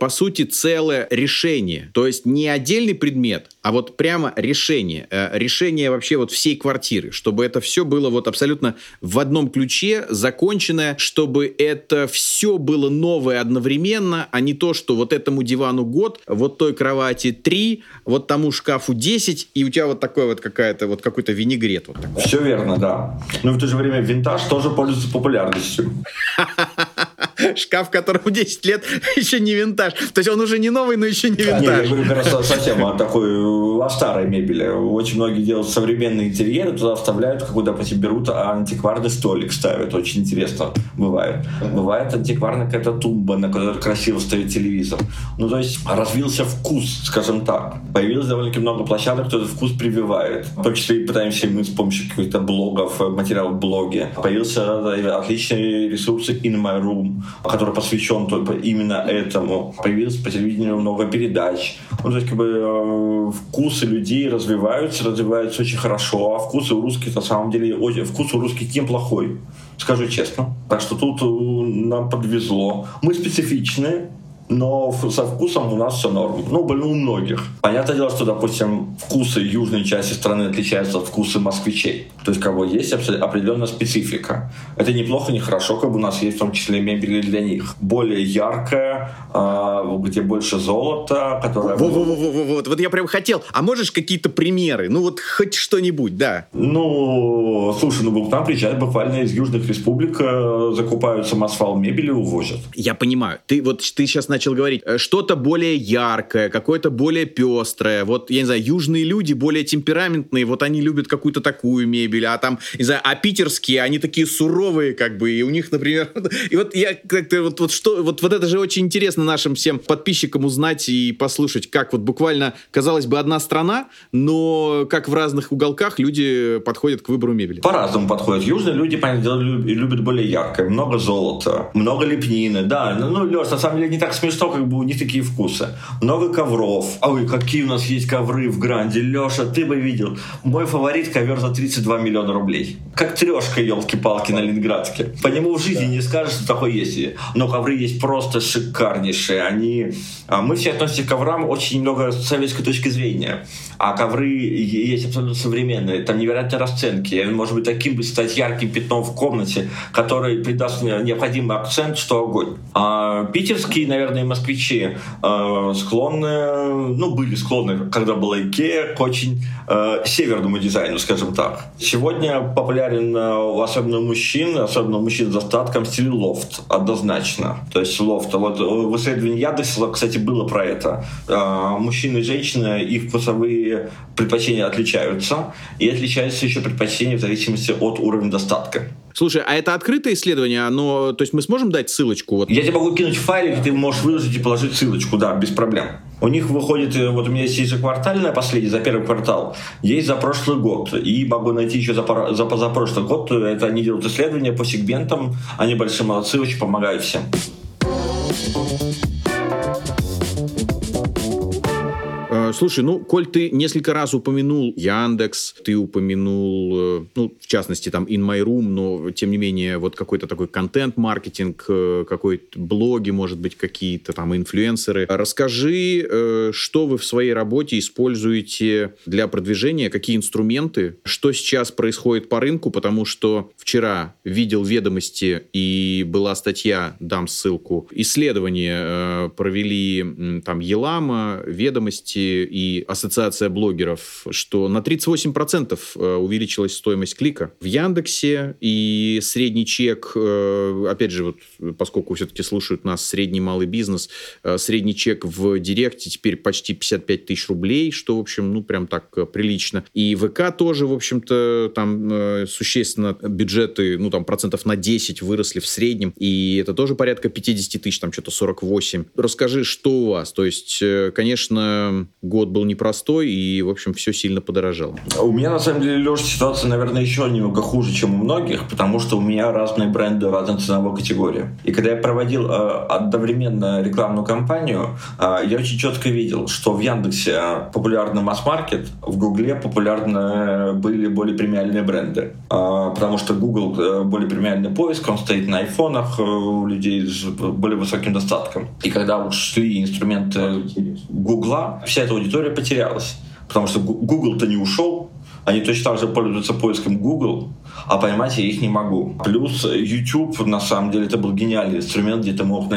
по сути целое решение, то есть не отдельный предмет, Нет, а вот прямо решение, решение вообще вот всей квартиры, чтобы это все было вот абсолютно в одном ключе, законченное, чтобы это все было новое одновременно, а не то, что вот этому дивану год, вот той кровати три, вот тому шкафу десять, и у тебя вот такой вот какая-то, вот какой-то винегрет. Вот такой. Все верно, да. Но в то же время винтаж тоже пользуется популярностью. Шкаф, которому десять лет, еще не винтаж. То есть он уже не новый, но еще не винтаж. Нет, я говорю, просто совсем о такой, о старой мебели. Очень многие делают современные интерьеры, туда вставляют, какую-то, допустим, берут антикварный столик, ставят. Очень интересно бывает. Бывает антикварная какая-то тумба, на которой красиво стоит телевизор. Ну, то есть развился вкус, скажем так. Появилось довольно-таки много площадок, кто этот вкус прививает. В том числе и пытаемся мы с помощью каких-то блогов, материалов в блоге. Появился отличный ресурс In My Room, который посвящен только именно этому. Появилось по телевидению много передач. Ну, то есть, как бы, э, вкусы людей развиваются, развиваются очень хорошо, а вкусы у русских, на самом деле, очень, вкус у русских неплохой, скажу честно. Так что тут нам подвезло. Мы специфичные, но со вкусом у нас все норм. Ну, блин, у многих. Понятное дело, что, допустим, вкусы южной части страны отличаются от вкуса москвичей. То есть, как бы, есть определенная специфика. Это неплохо, не хорошо, как бы у нас есть в том числе мебель для них. Более яркая, где больше золота, которое... Вот, вот я прям хотел. А можешь какие-то примеры? Ну, вот хоть что-нибудь, да. Ну, слушай, ну, к нам приезжают буквально из южных республик, закупают самосвал мебели и увозят. Я понимаю. Ты вот ты сейчас начал начал говорить, что-то более яркое, какое-то более пестрое. Вот, я не знаю, южные люди более темпераментные, вот они любят какую-то такую мебель, а там, не знаю, а питерские, они такие суровые, как бы, и у них, например... И вот я как-то вот, вот что... Вот, вот это же очень интересно нашим всем подписчикам узнать и послушать, как вот буквально, казалось бы, одна страна, но как в разных уголках люди подходят к выбору мебели. По-разному подходят. Южные люди, понятно, любят более яркое, много золота, много лепнины, да, ну, Лёш, на самом деле не так смешно, как бы у них такие вкусы. Много ковров. Ой, какие у нас есть ковры в Гранде. Лёша, ты бы видел. Мой фаворит — ковер за тридцать два миллиона рублей. Как трёшка, ёлки-палки, на Ленинградке. По нему в жизни да. не скажешь, что такое есть. Но ковры есть просто шикарнейшие. Они... Мы все относимся к коврам очень много с советской точки зрения. А ковры есть абсолютно современные. Там невероятные расценки. Он может быть таким бы стать ярким пятном в комнате, который придаст необходимый акцент, что огонь. А питерские, наверное, москвичи э, склонны, ну, были склонны, когда была IKEA, к очень э, северному дизайну, скажем так. Сегодня популярен, э, особенно мужчин, особенно мужчин с достатком, стиль лофт, однозначно. То есть лофт. Вот в исследовании Яндекса, кстати, было про это. Э, мужчины и женщины, их вкусовые предпочтения отличаются, и отличаются еще предпочтения в зависимости от уровня достатка. Слушай, а это открытое исследование? Оно, то есть мы сможем дать ссылочку? Вот. Я тебе могу кинуть файлик, ты можешь выложить и положить ссылочку, да, без проблем. У них выходит, вот у меня есть ежеквартальная последняя, за первый квартал, есть за прошлый год, и могу найти еще за, пар... за позапрошлый год. Это они делают исследования по сегментам, они большие молодцы, очень помогают всем. Слушай, ну, коль ты несколько раз упомянул Яндекс, ты упомянул, ну, в частности, там, In My Room, но, тем не менее, вот какой-то такой контент-маркетинг, какой-то блоги, может быть, какие-то там инфлюенсеры. Расскажи, что вы в своей работе используете для продвижения, какие инструменты, что сейчас происходит по рынку, потому что вчера видел «Ведомости», и была статья, дам ссылку, исследования провели там Елама, «Ведомости», и ассоциация блогеров, что на тридцать восемь процентов увеличилась стоимость клика в Яндексе, и средний чек, опять же, вот, поскольку все-таки слушают нас средний малый бизнес, средний чек в Директе теперь почти пятьдесят пять тысяч рублей, что, в общем, ну, прям так прилично. И ВК тоже, в общем-то, там существенно бюджеты, ну, там, процентов на десять выросли в среднем, и это тоже порядка пятьдесят тысяч, там, что-то сорок восемь. Расскажи, что у вас? То есть, конечно... Год был непростой, и, в общем, все сильно подорожало. У меня, на самом деле, Леша, ситуация, наверное, еще немного хуже, чем у многих, потому что у меня разные бренды, разные ценовые категории. И когда я проводил э, одновременно рекламную кампанию, э, я очень четко видел, что в Яндексе популярный масс-маркет, в Гугле популярны были более премиальные бренды. Э, потому что Google э, более премиальный поиск, он стоит на айфонах э, у людей с более высоким достатком. И когда ушли инструменты Гугла, вся эта аудитория потерялась, потому что Google-то не ушел, они точно так же пользуются поиском Google, а поймать я их не могу. Плюс YouTube, на самом деле, это был гениальный инструмент, где ты мог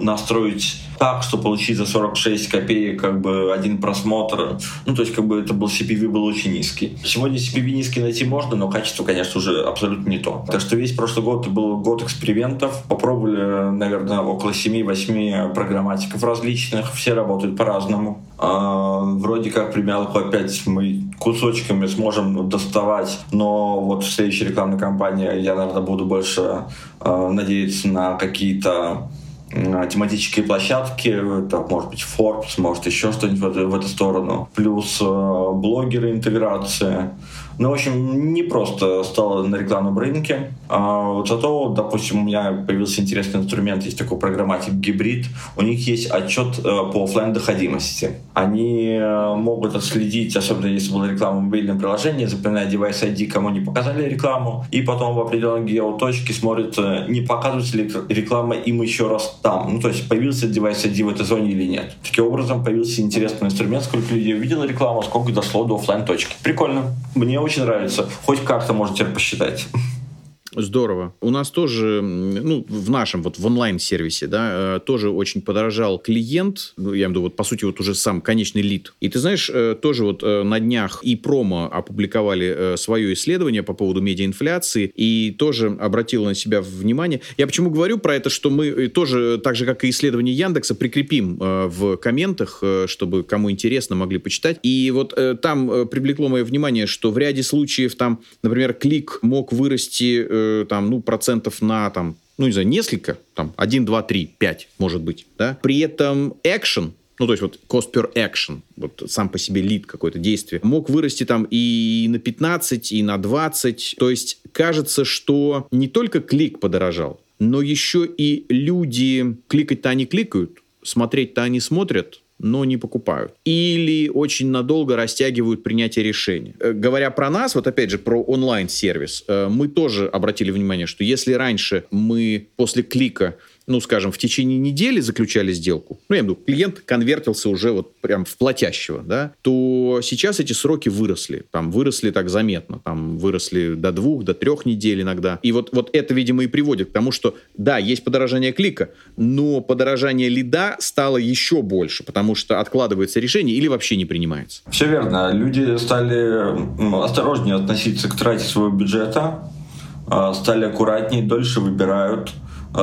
настроить так, что получить за сорок шесть копеек как бы один просмотр. Ну, то есть, как бы это был си пи ви был очень низкий. Сегодня си пи ви низкий найти можно, но качество, конечно, уже абсолютно не то. Так что весь прошлый год был год экспериментов. Попробовали, наверное, около семи-восьми программатиков различных. Все работают по-разному. А, вроде как премиалку опять мы кусочками сможем доставать, но вот в следующей рекламной кампании я, наверное, буду больше а, надеяться на какие-то тематические площадки, там, может быть, Forbes, может, еще что-нибудь в эту, в эту сторону, плюс э, блогеры, интеграция. Ну, в общем, не просто стало на рекламном рынке. А, вот зато, допустим, у меня появился интересный инструмент, есть такой программатик «Гибрид». У них есть отчет э, по офлайн-доходимости. Они э, могут отследить, особенно если была реклама в мобильном приложении, запоминая девайс ай ди, кому не показали рекламу, и потом в определенной геоточке смотрят, э, не показывается ли реклама им еще раз там. Ну, то есть появился девайс ай ди в этой зоне или нет. Таким образом, появился интересный инструмент, сколько людей увидело рекламу, сколько дошло до офлайн-точки. Прикольно. Мне очень нравится. Хоть как-то можно теперь посчитать. Здорово. У нас тоже, ну, в нашем, вот в онлайн-сервисе, да, тоже очень подорожал клиент, ну, я имею в виду, вот, по сути, вот уже сам конечный лид. И ты знаешь, тоже вот на днях и Промо опубликовали свое исследование по поводу медиаинфляции, и тоже обратила на себя внимание. Я почему говорю про это, что мы тоже, так же, как и исследование Яндекса, прикрепим в комментах, чтобы кому интересно, могли почитать. И вот там привлекло мое внимание, что в ряде случаев там, например, клик мог вырасти там, ну, процентов на там, ну, не знаю, несколько, там, один, два, три, пять, может быть, да. При этом экшен, ну, то есть вот cost per action, вот сам по себе лид, какое-то действие, мог вырасти там и на пятнадцать, и на двадцать. То есть кажется, что не только клик подорожал, но еще и люди, кликать-то они кликают, смотреть-то они смотрят, но не покупают. Или очень надолго растягивают принятие решения. Говоря про нас, вот опять же, про онлайн-сервис, мы тоже обратили внимание, что если раньше мы после клика, ну, скажем, в течение недели заключали сделку, ну, я имею в виду, клиент конвертился уже вот прям в платящего, да, то сейчас эти сроки выросли, там, выросли так заметно, там, выросли до двух, до трех недель иногда. И вот, вот это, видимо, и приводит к тому, что, да, есть подорожание клика, но подорожание лида стало еще больше, потому что откладывается решение или вообще не принимается. Все верно. Люди стали осторожнее относиться к трате своего бюджета, стали аккуратнее, дольше выбирают,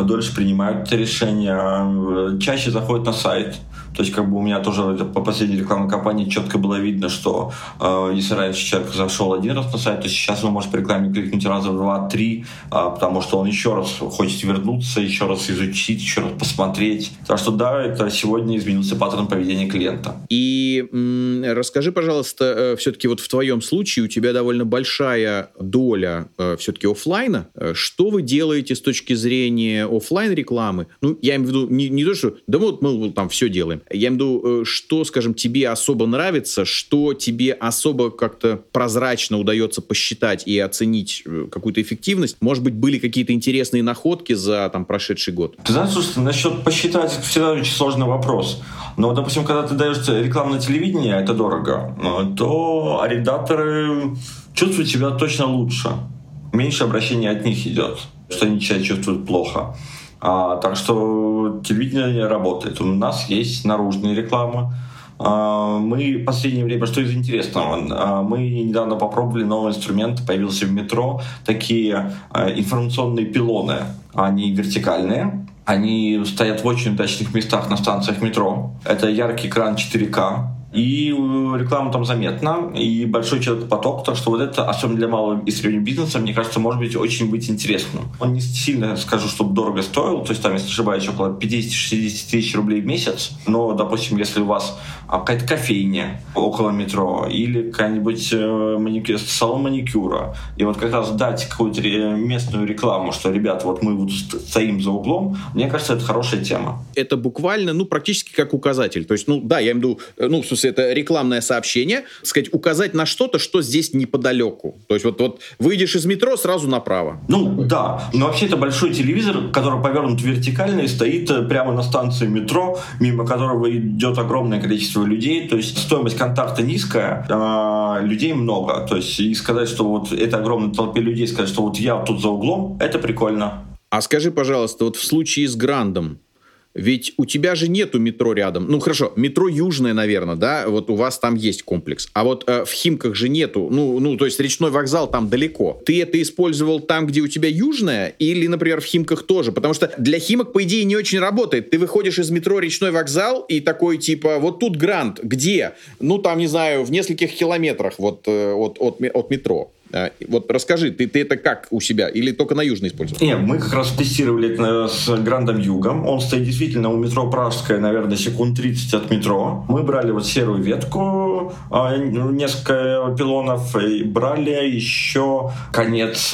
дольше принимают это решение, чаще заходят на сайт. То есть, как бы у меня тоже по последней рекламной кампании четко было видно, что э, если раньше человек зашел один раз на сайт, то сейчас он может по рекламе кликнуть раза в два-три, э, потому что он еще раз хочет вернуться, еще раз изучить, еще раз посмотреть. Так что да, это сегодня изменился паттерн поведения клиента. И м- расскажи, пожалуйста, э, все-таки вот в твоем случае у тебя довольно большая доля э, все-таки офлайна. Что вы делаете с точки зрения офлайн-рекламы? Ну, я имею в виду не, не то, что да вот мы, мы там все делаем. Я имею в виду, что, скажем, тебе особо нравится, что тебе особо как-то прозрачно удается посчитать и оценить какую-то эффективность. Может быть, были какие-то интересные находки за там, прошедший год? Ты знаешь, слушай, насчет посчитать всегда очень сложный вопрос. Но, допустим, когда ты даешь рекламу на телевидении, это дорого, то арендаторы чувствуют себя точно лучше. Меньше обращений от них идет, что они себя чувствуют плохо. А, так что телевидение работает. У нас есть наружная реклама. А, мы в последнее время, что из интересного, а, мы недавно попробовали новый инструмент, появился в метро, такие а, информационные пилоны. Они вертикальные, они стоят в очень удачных местах на станциях метро. Это яркий экран четыре ка. И реклама там заметна, и большой человекопоток, так что вот это, особенно для малого и среднего бизнеса, мне кажется, может быть очень быть интересным. Он не сильно, скажу, чтобы дорого стоил, то есть там, если не ошибаюсь, около пятьдесят-шестьдесят тысяч рублей в месяц, но, допустим, если у вас какая-то кофейня около метро или какая-нибудь маникюр, салон маникюра, и вот как раз дать какую-то местную рекламу, что, ребят, вот мы вот стоим за углом, мне кажется, это хорошая тема. Это буквально, ну, практически как указатель, то есть, ну, да, я имею в виду, ну, в смысле, это рекламное сообщение, так сказать, указать на что-то, что здесь неподалеку. То есть вот, вот выйдешь из метро, сразу направо. Ну, такой. Да. Но вообще это большой телевизор, который повернут вертикально и стоит прямо на станции метро, мимо которого идет огромное количество людей. То есть стоимость контакта низкая, а людей много. То есть и сказать, что вот это огромной толпе людей, сказать, что вот я тут за углом, это прикольно. А скажи, пожалуйста, вот в случае с Грандом, ведь у тебя же нету метро рядом. Ну, хорошо, метро Южное, наверное, да? Вот у вас там есть комплекс. А вот э, в Химках же нету. Ну, ну, то есть речной вокзал там далеко. Ты это использовал там, где у тебя Южное? Или, например, в Химках тоже? Потому что для Химок, по идее, не очень работает. Ты выходишь из метро речной вокзал и такой, типа, вот тут Гранд. Где? Ну, там, не знаю, в нескольких километрах вот, э, от, от, от метро. Вот расскажи, ты, ты это как у себя? Или только на Южной использовал? Нет, мы как раз тестировали это с Грандом Югом. Он стоит действительно у метро Пражская, наверное, секунд тридцать от метро. Мы брали вот серую ветку, несколько пилонов, и брали еще конец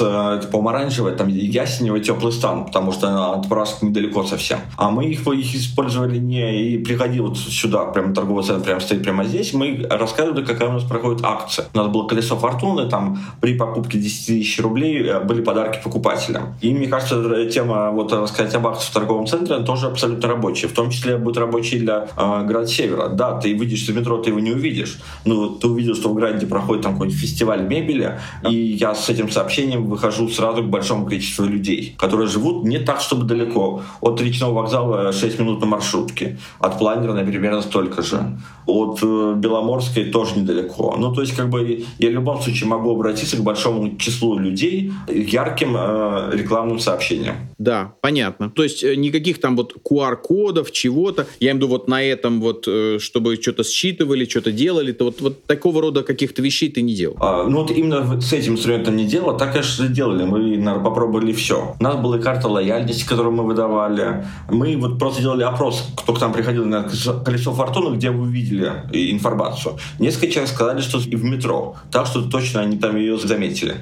помаранжевой, там ясеневый теплый стан, потому что от Пражки недалеко совсем. А мы их, их использовали не... И приходили вот сюда, прям торговый центр прям стоит прямо здесь. Мы рассказывали, какая у нас проходит акция. У нас было колесо фортуны, там... при покупке десять тысяч рублей были подарки покупателям. И мне кажется, тема, вот рассказать об акции в торговом центре, она тоже абсолютно рабочая. В том числе будет рабочая для э, Гранд Севера. Да, ты выйдешь из метро, ты его не увидишь. Ну, ты увидел, что в Гранде проходит там какой-нибудь фестиваль мебели, и я с этим сообщением выхожу сразу к большому количеству людей, которые живут не так, чтобы далеко. От речного вокзала шесть минут на маршрутке. От планера, например, столько же. От э, Беломорской тоже недалеко. Ну, то есть, как бы, я в любом случае могу обратиться к большому числу людей ярким э, рекламным сообщением. Да, понятно. То есть, никаких там вот ку ар-кодов, чего-то. Я имею в виду вот на этом вот, чтобы что-то считывали, что-то делали. То вот, вот такого рода каких-то вещей ты не делал? А, ну, вот именно с этим инструментом не делал. Так, конечно, делали. Мы, наверное, попробовали все. У нас была карта лояльности, которую мы выдавали. Мы вот просто делали опрос, кто к нам приходил на колесо фортуны, где вы видели информацию. Несколько человек сказали, что и в метро. Так что точно они там ее заметили.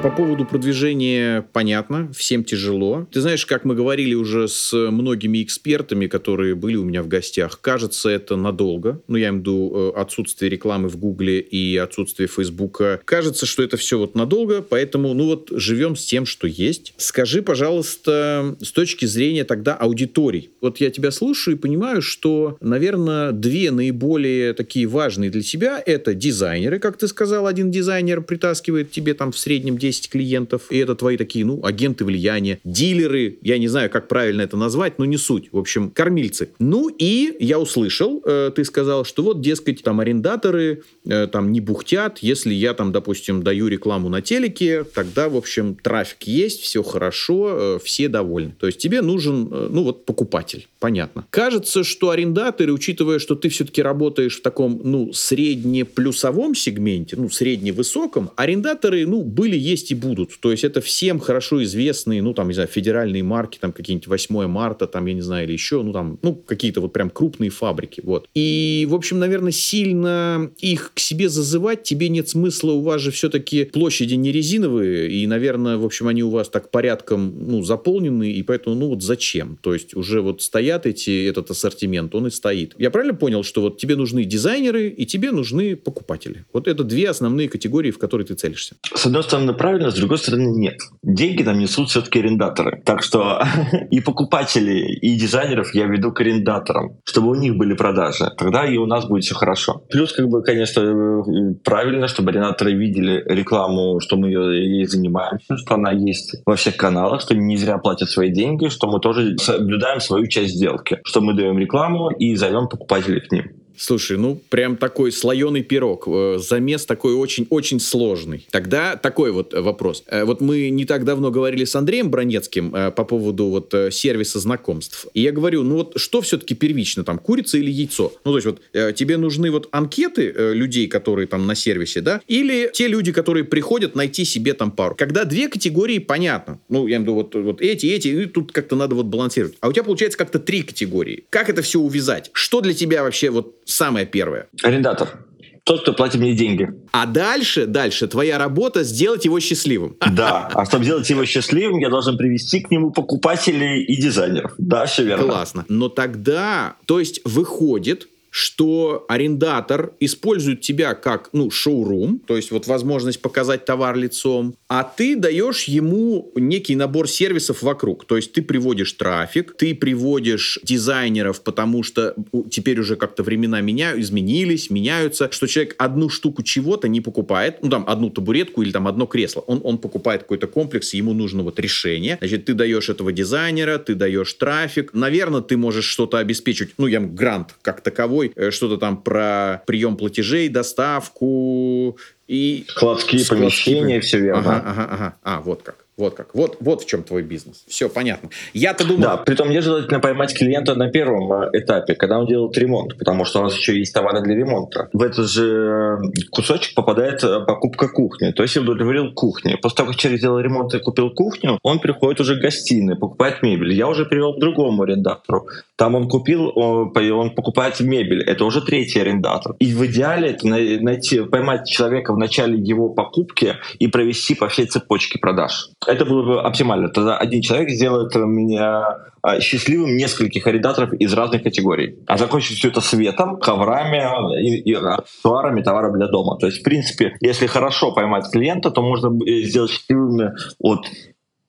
По поводу продвижения понятно, всем тяжело. Ты знаешь, как мы говорили уже с многими экспертами, которые были у меня в гостях, кажется, это надолго. Ну, я имею в виду отсутствие рекламы в Гугле и отсутствие Фейсбука. Кажется, что это все вот надолго, поэтому, ну вот, живем с тем, что есть. Скажи, пожалуйста, с точки зрения тогда аудиторий. Вот я тебя слушаю и понимаю, что, наверное, две наиболее такие важные для тебя — это дизайнеры, как ты сказал, один дизайнер притаскивает тебе там в среднем десять клиентов, и это твои такие, ну, агенты влияния, дилеры, я не знаю, как правильно это назвать, но не суть, в общем, кормильцы. Ну, и я услышал, э, ты сказал, что вот, дескать, там арендаторы э, там не бухтят, если я там, допустим, даю рекламу на телеке, тогда, в общем, трафик есть, все хорошо, э, все довольны. То есть тебе нужен, э, ну, вот, покупатель, понятно. Кажется, что арендаторы, учитывая, что ты все-таки работаешь в таком, ну, средне-плюсовом сегменте, ну, средне-высоком, арендаторы, ну, были, есть и будут. То есть это всем хорошо известные, ну, там, не знаю, федеральные марки, там, какие-нибудь восьмое марта, там, я не знаю, или еще, ну, там, ну, какие-то вот прям крупные фабрики, вот. И, в общем, наверное, сильно их к себе зазывать тебе нет смысла, у вас же все-таки площади не резиновые, и, наверное, в общем, они у вас так порядком, ну, заполнены, и поэтому, ну, вот зачем? То есть уже вот стоят эти, этот ассортимент, он и стоит. Я правильно понял, что вот тебе нужны дизайнеры, и тебе нужны покупатели? Вот это две основные категории, в которые ты целишься. С одной стороны, правильно, правильно, с другой стороны, нет. Деньги там несут все-таки арендаторы. Так что и покупателей, и дизайнеров я веду к арендаторам, чтобы у них были продажи. Тогда и у нас будет все хорошо. Плюс, как бы, конечно, правильно, чтобы арендаторы видели рекламу, что мы ей занимаемся, что она есть во всех каналах, что не зря платят свои деньги, что мы тоже соблюдаем свою часть сделки, что мы даем рекламу и зовем покупателей к ним. Слушай, ну, прям такой слоеный пирог. Замес такой очень-очень сложный. Тогда такой вот вопрос. Вот мы не так давно говорили с Андреем Бронецким по поводу вот сервиса знакомств. И я говорю, ну вот что все-таки первично, там, курица или яйцо? Ну, то есть вот тебе нужны вот анкеты людей, которые там на сервисе, да? Или те люди, которые приходят найти себе там пару? Когда две категории, понятно. Ну, я имею в виду вот, вот эти, эти, и тут как-то надо вот балансировать. А у тебя получается как-то три категории. Как это все увязать? Что для тебя вообще вот самое первое? Арендатор. Тот, кто платит мне деньги. А дальше, дальше твоя работа — сделать его счастливым. Да, а чтобы сделать его счастливым, я должен привести к нему покупателей и дизайнеров. Да, все верно. Классно. Но тогда, то есть выходит, что арендатор использует тебя как, ну, шоурум, то есть вот возможность показать товар лицом, а ты даешь ему некий набор сервисов вокруг, то есть ты приводишь трафик, ты приводишь дизайнеров, потому что теперь уже как-то времена меняют, изменились, меняются, что человек одну штуку чего-то не покупает, ну, там, одну табуретку или там одно кресло, он, он покупает какой-то комплекс, ему нужно вот решение, значит, ты даешь этого дизайнера, ты даешь трафик, наверное, ты можешь что-то обеспечить, ну, я Гранд как таковой, что-то там про прием платежей, доставку и... Складские, Складские помещения, помещения, все верно. Ага, ага, ага. А, вот как. Вот как. Вот, вот в чем твой бизнес. Все понятно. Я-то думал... Да, притом мне желательно поймать клиента на первом этапе, когда он делает ремонт, потому что у нас еще есть товары для ремонта. В этот же кусочек попадает покупка кухни. То есть я удовлетворил кухню. После того, как человек сделал ремонт и купил кухню, он приходит уже в гостиной, покупает мебель. Я уже привел к другому арендатору. Там он купил, он покупает мебель. Это уже третий арендатор. И в идеале это найти, поймать человека в начале его покупки и провести по всей цепочке продаж. Это было бы оптимально. Тогда один человек сделает меня счастливым нескольких арендаторов из разных категорий. А закончить все это светом, коврами и, и аксессуарами товаров для дома. То есть, в принципе, если хорошо поймать клиента, то можно сделать счастливыми от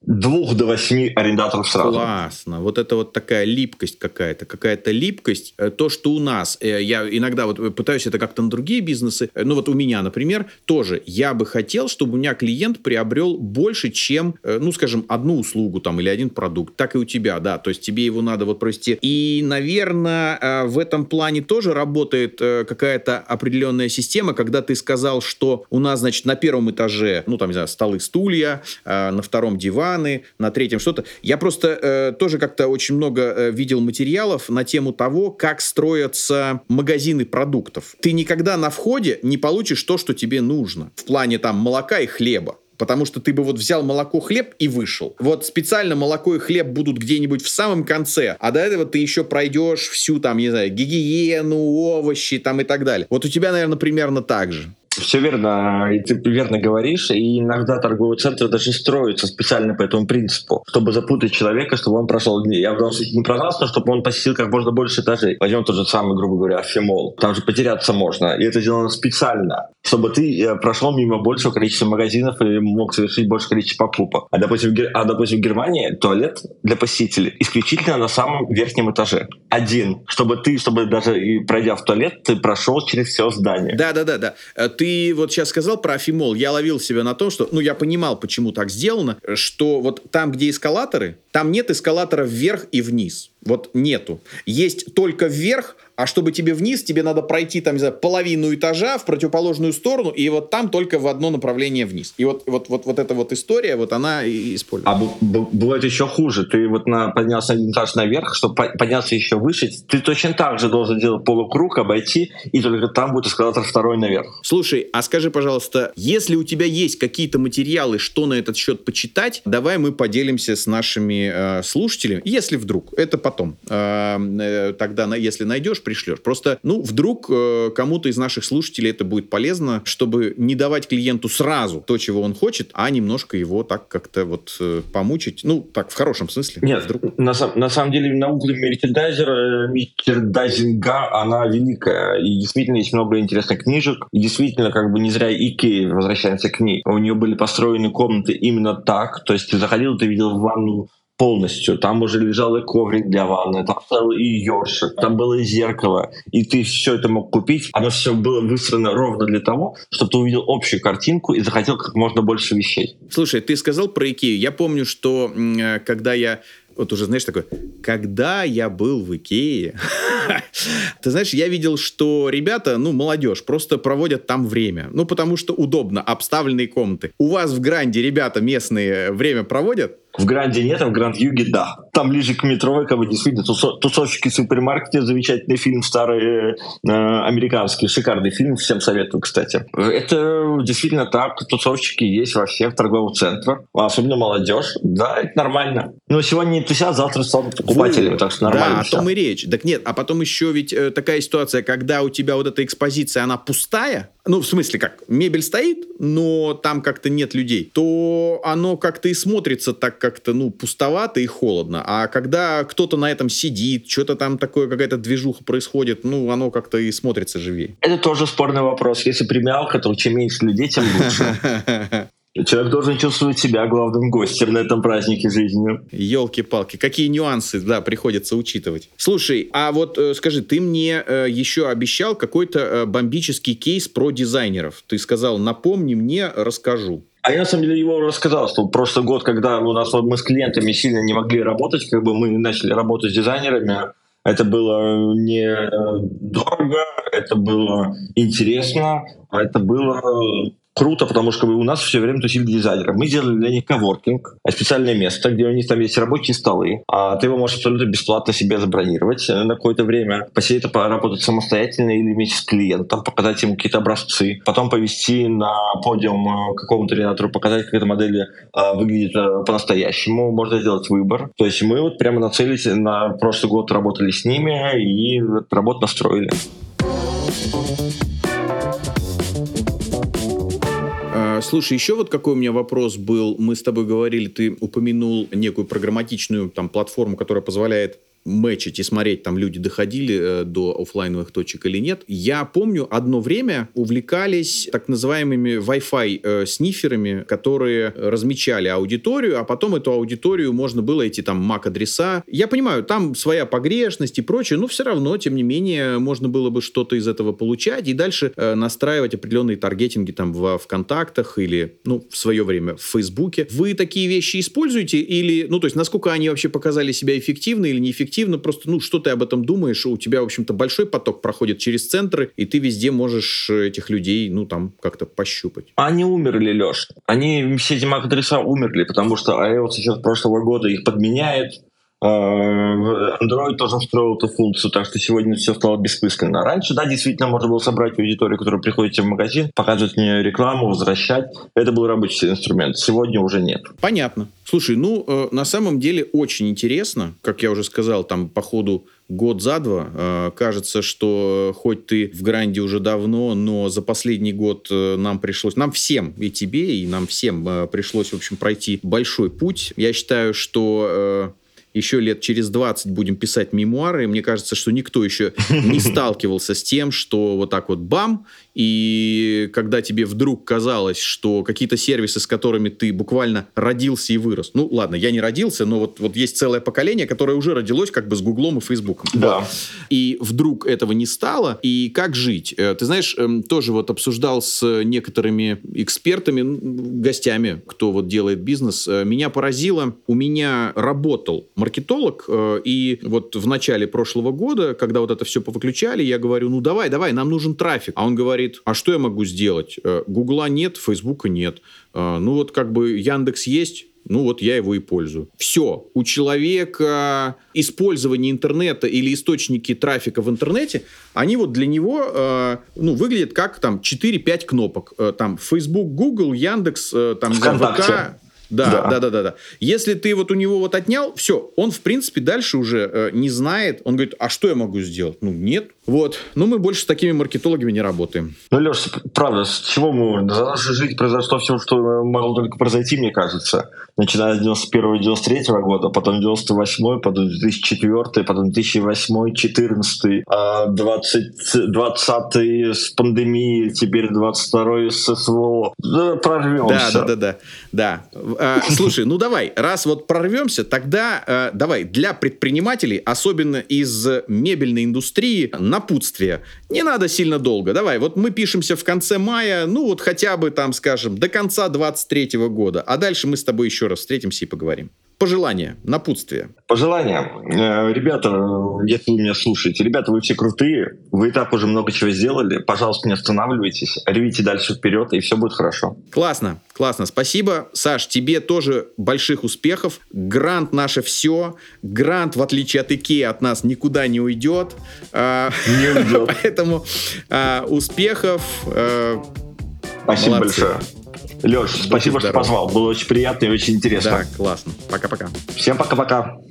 двух до восьми арендаторов сразу. Классно. Вот это вот такая липкость какая-то. Какая-то липкость. То, что у нас, я иногда вот пытаюсь это как-то на другие бизнесы, ну вот у меня, например, тоже. Я бы хотел, чтобы у меня клиент приобрел больше, чем, ну, скажем, одну услугу там или один продукт. Так и у тебя, да. То есть тебе его надо вот провести. И, наверное, в этом плане тоже работает какая-то определенная система, когда ты сказал, что у нас, значит, на первом этаже, ну, там, не знаю, столы, стулья, на втором диван, на третьем что-то. Я просто э, тоже как-то очень много э, видел материалов на тему того, как строятся магазины продуктов. Ты никогда на входе не получишь то, что тебе нужно. В плане там молока и хлеба. Потому что ты бы вот взял молоко, хлеб и вышел. Вот специально молоко и хлеб будут где-нибудь в самом конце, а до этого ты еще пройдешь всю там, не знаю, гигиену, овощи там и так далее. Вот у тебя, наверное, примерно так же. Все верно, и ты верно говоришь, и иногда торговые центры даже строятся специально по этому принципу, чтобы запутать человека, чтобы он прошел, я в данном случае не про нас, но чтобы он посетил как можно больше этажей. Возьмем тот же самый, грубо говоря, Афимол, там же потеряться можно, и это сделано специально, чтобы ты прошел мимо большего количества магазинов и мог совершить большее количество покупок. А допустим, а, допустим в Германии туалет для посетителей исключительно на самом верхнем этаже. Один, чтобы ты, чтобы даже и пройдя в туалет, ты прошел через все здание. Да-да-да, ты И вот сейчас сказал про Афимол, я ловил себя на том, что, ну, я понимал, почему так сделано, что вот там, где эскалаторы, там нет эскалатора вверх и вниз. Вот нету. Есть только вверх, а чтобы тебе вниз, тебе надо пройти там, не знаю, половину этажа в противоположную сторону, и вот там только в одно направление вниз. И вот, вот, вот, вот эта вот история, вот она и используется. А б- б- бывает еще хуже. Ты вот на, поднялся один этаж наверх, чтобы по- подняться еще выше, ты точно так же должен делать полукруг, обойти, и только там будет эскалатор второй наверх. Слушай, а скажи, пожалуйста, если у тебя есть какие-то материалы, что на этот счет почитать, давай мы поделимся с нашими э, слушателями, если вдруг, это по потом. Тогда, если найдешь, пришлешь. Просто, ну, вдруг кому-то из наших слушателей это будет полезно, чтобы не давать клиенту сразу то, чего он хочет, а немножко его так как-то вот помучить. Ну, так, в хорошем смысле. Нет, вдруг. На, на самом деле наука мерчендайзинга, она великая. И действительно есть много интересных книжек. И действительно, как бы не зря IKEA, возвращаемся к ней. У нее были построены комнаты именно так. То есть ты заходил, ты видел ванну полностью. Там уже лежал и коврик для ванны, там стоял и ёршик, там было и зеркало, и ты все это мог купить. Оно все было выстроено ровно для того, чтобы ты увидел общую картинку и захотел как можно больше вещей. Слушай, ты сказал про Икею. Я помню, что когда я вот уже, знаешь, такое, когда я был в Икее, ты знаешь, я видел, что ребята, ну, молодежь, просто проводят там время. Ну, потому что удобно, обставленные комнаты. У вас в Гранде ребята местные время проводят? В Гранде нет, а в Гранд-Юге да. Там ближе к метро, как бы действительно тусовщики в супермаркете, замечательный фильм старый, э, американский, шикарный фильм, всем советую, кстати. Это действительно так, тусовщики есть во всех торговых центрах, особенно молодежь, да, это нормально. Но сегодня энтузиаст, завтра станут покупателями, так что нормально. Да, все. О том и речь. Так нет, а потом еще ведь э, такая ситуация, когда у тебя вот эта экспозиция, она пустая, ну, в смысле как, мебель стоит, но там как-то нет людей, то оно как-то и смотрится так, как-то, ну, пустовато и холодно. А когда кто-то на этом сидит, что-то там такое, какая-то движуха происходит, ну, оно как-то и смотрится живее. Это тоже спорный вопрос. Если премиалка, то чем меньше людей, тем лучше. Человек должен чувствовать себя главным гостем на этом празднике жизни. Ёлки-палки, какие нюансы, да, приходится учитывать. Слушай, а вот э, скажи, ты мне э, еще обещал какой-то э, бомбический кейс про дизайнеров. Ты сказал, напомни мне, расскажу. А я, на самом деле, его рассказал, что прошлый год, когда у нас вот мы с клиентами сильно не могли работать, как бы мы начали работать с дизайнерами, это было не дорого, это было интересно, а это было круто, потому что у нас все время тусили дизайнеры. Мы делали для них коворкинг, специальное место, где у них там есть рабочие столы, а ты его можешь абсолютно бесплатно себе забронировать на какое-то время, посидеть, поработать самостоятельно или вместе с клиентом, показать ему какие-то образцы, потом повести на подиум какому-то реатору, показать, как эта модель выглядит по-настоящему, можно сделать выбор. То есть мы вот прямо нацелились, на прошлый год работали с ними и работу настроили. Слушай, еще вот какой у меня вопрос был. Мы с тобой говорили, ты упомянул некую программатичную там платформу, которая позволяет мэтчить и смотреть, там люди доходили э, до офлайновых точек или нет. Я помню, одно время увлекались так называемыми Wi-Fi э, сниферами, которые размечали аудиторию, а потом эту аудиторию можно было эти там эм эй си-адреса. Я понимаю, там своя погрешность и прочее, но все равно, тем не менее, можно было бы что-то из этого получать и дальше э, настраивать определенные таргетинги там во ВКонтактах или, ну, в свое время в Фейсбуке. Вы такие вещи используете или, ну, то есть, насколько они вообще показали себя эффективно или неэффективно? Просто, ну, что ты об этом думаешь? У тебя, в общем-то, большой поток проходит через центры, и ты везде можешь этих людей, ну, там, как-то пощупать. Они умерли, Леш. Они, все эти эм эй си-адреса умерли, потому что iOS еще с прошлого года их подменяет. Android тоже встроил эту функцию, так что сегодня все стало бессмысленно. Раньше, да, действительно можно было собрать аудиторию, которая приходит в магазин, показывать мне рекламу, возвращать. Это был рабочий инструмент. Сегодня уже нет. Понятно. Слушай, ну, э, на самом деле очень интересно. Как я уже сказал, там, по ходу год за два. Э, кажется, что хоть ты в Гранде уже давно, но за последний год э, нам пришлось, нам всем, и тебе, и нам всем э, пришлось, в общем, пройти большой путь. Я считаю, что... Э, еще лет через двадцать будем писать мемуары. Мне кажется, что никто еще не сталкивался с тем, что вот так вот бам, и когда тебе вдруг казалось, что какие-то сервисы, с которыми ты буквально родился и вырос. Ну, ладно, я не родился, но вот, вот есть целое поколение, которое уже родилось как бы с Гуглом и Фейсбуком. Да. И вдруг этого не стало. И как жить? Ты знаешь, тоже вот обсуждал с некоторыми экспертами, гостями, кто вот делает бизнес. Меня поразило, у меня работал маркетолог, и вот в начале прошлого года, когда вот это все повыключали, я говорю, ну давай, давай, нам нужен трафик. А он говорит, а что я могу сделать? Гугла нет, Фейсбука нет. Ну вот как бы Яндекс есть, ну вот я его и пользую. Все, у человека использование интернета или источники трафика в интернете, они вот для него, э, ну, выглядят как там четыре-пять кнопок. Там Facebook, Google, Яндекс, там ВК. Да, да, да, да, да. Если ты вот у него вот отнял, все, он, в принципе, дальше уже э, не знает. Он говорит, а что я могу сделать? Ну, нет. Вот. Но мы больше с такими маркетологами не работаем. Ну, Леш, правда, с чего мы... За нашу жизнь произошло все, что могло только произойти, мне кажется. Начиная с девяносто первого, девяносто третьего года, потом девяносто восьмой, потом две тысячи четвёртый, потом две тысячи восьмой, четырнадцатый, двадцатый с пандемией, теперь двадцать второй с СВО. Да, прорвемся. Да, да, да, да. Да. Слушай, ну давай, раз вот прорвемся, тогда давай для предпринимателей, особенно из мебельной индустрии, напутствие. Не надо сильно долго. Давай, вот мы пишемся в конце мая, ну вот хотя бы там, скажем, до конца двадцать третьего года, а дальше мы с тобой еще раз встретимся и поговорим. Пожелания, напутствие. Пожелания. Ребята, если вы меня слушаете, ребята, вы все крутые, вы и так уже много чего сделали, пожалуйста, не останавливайтесь, рвите дальше вперед, и все будет хорошо. Классно, классно, спасибо. Саш, тебе тоже больших успехов. Грант наше все. Грант, в отличие от IKEA, от нас никуда не уйдет. Не уйдет. Поэтому успехов. Спасибо большое. Леш, спасибо, что позвал. Было очень приятно и очень интересно. Да, классно. Пока-пока. Всем пока-пока.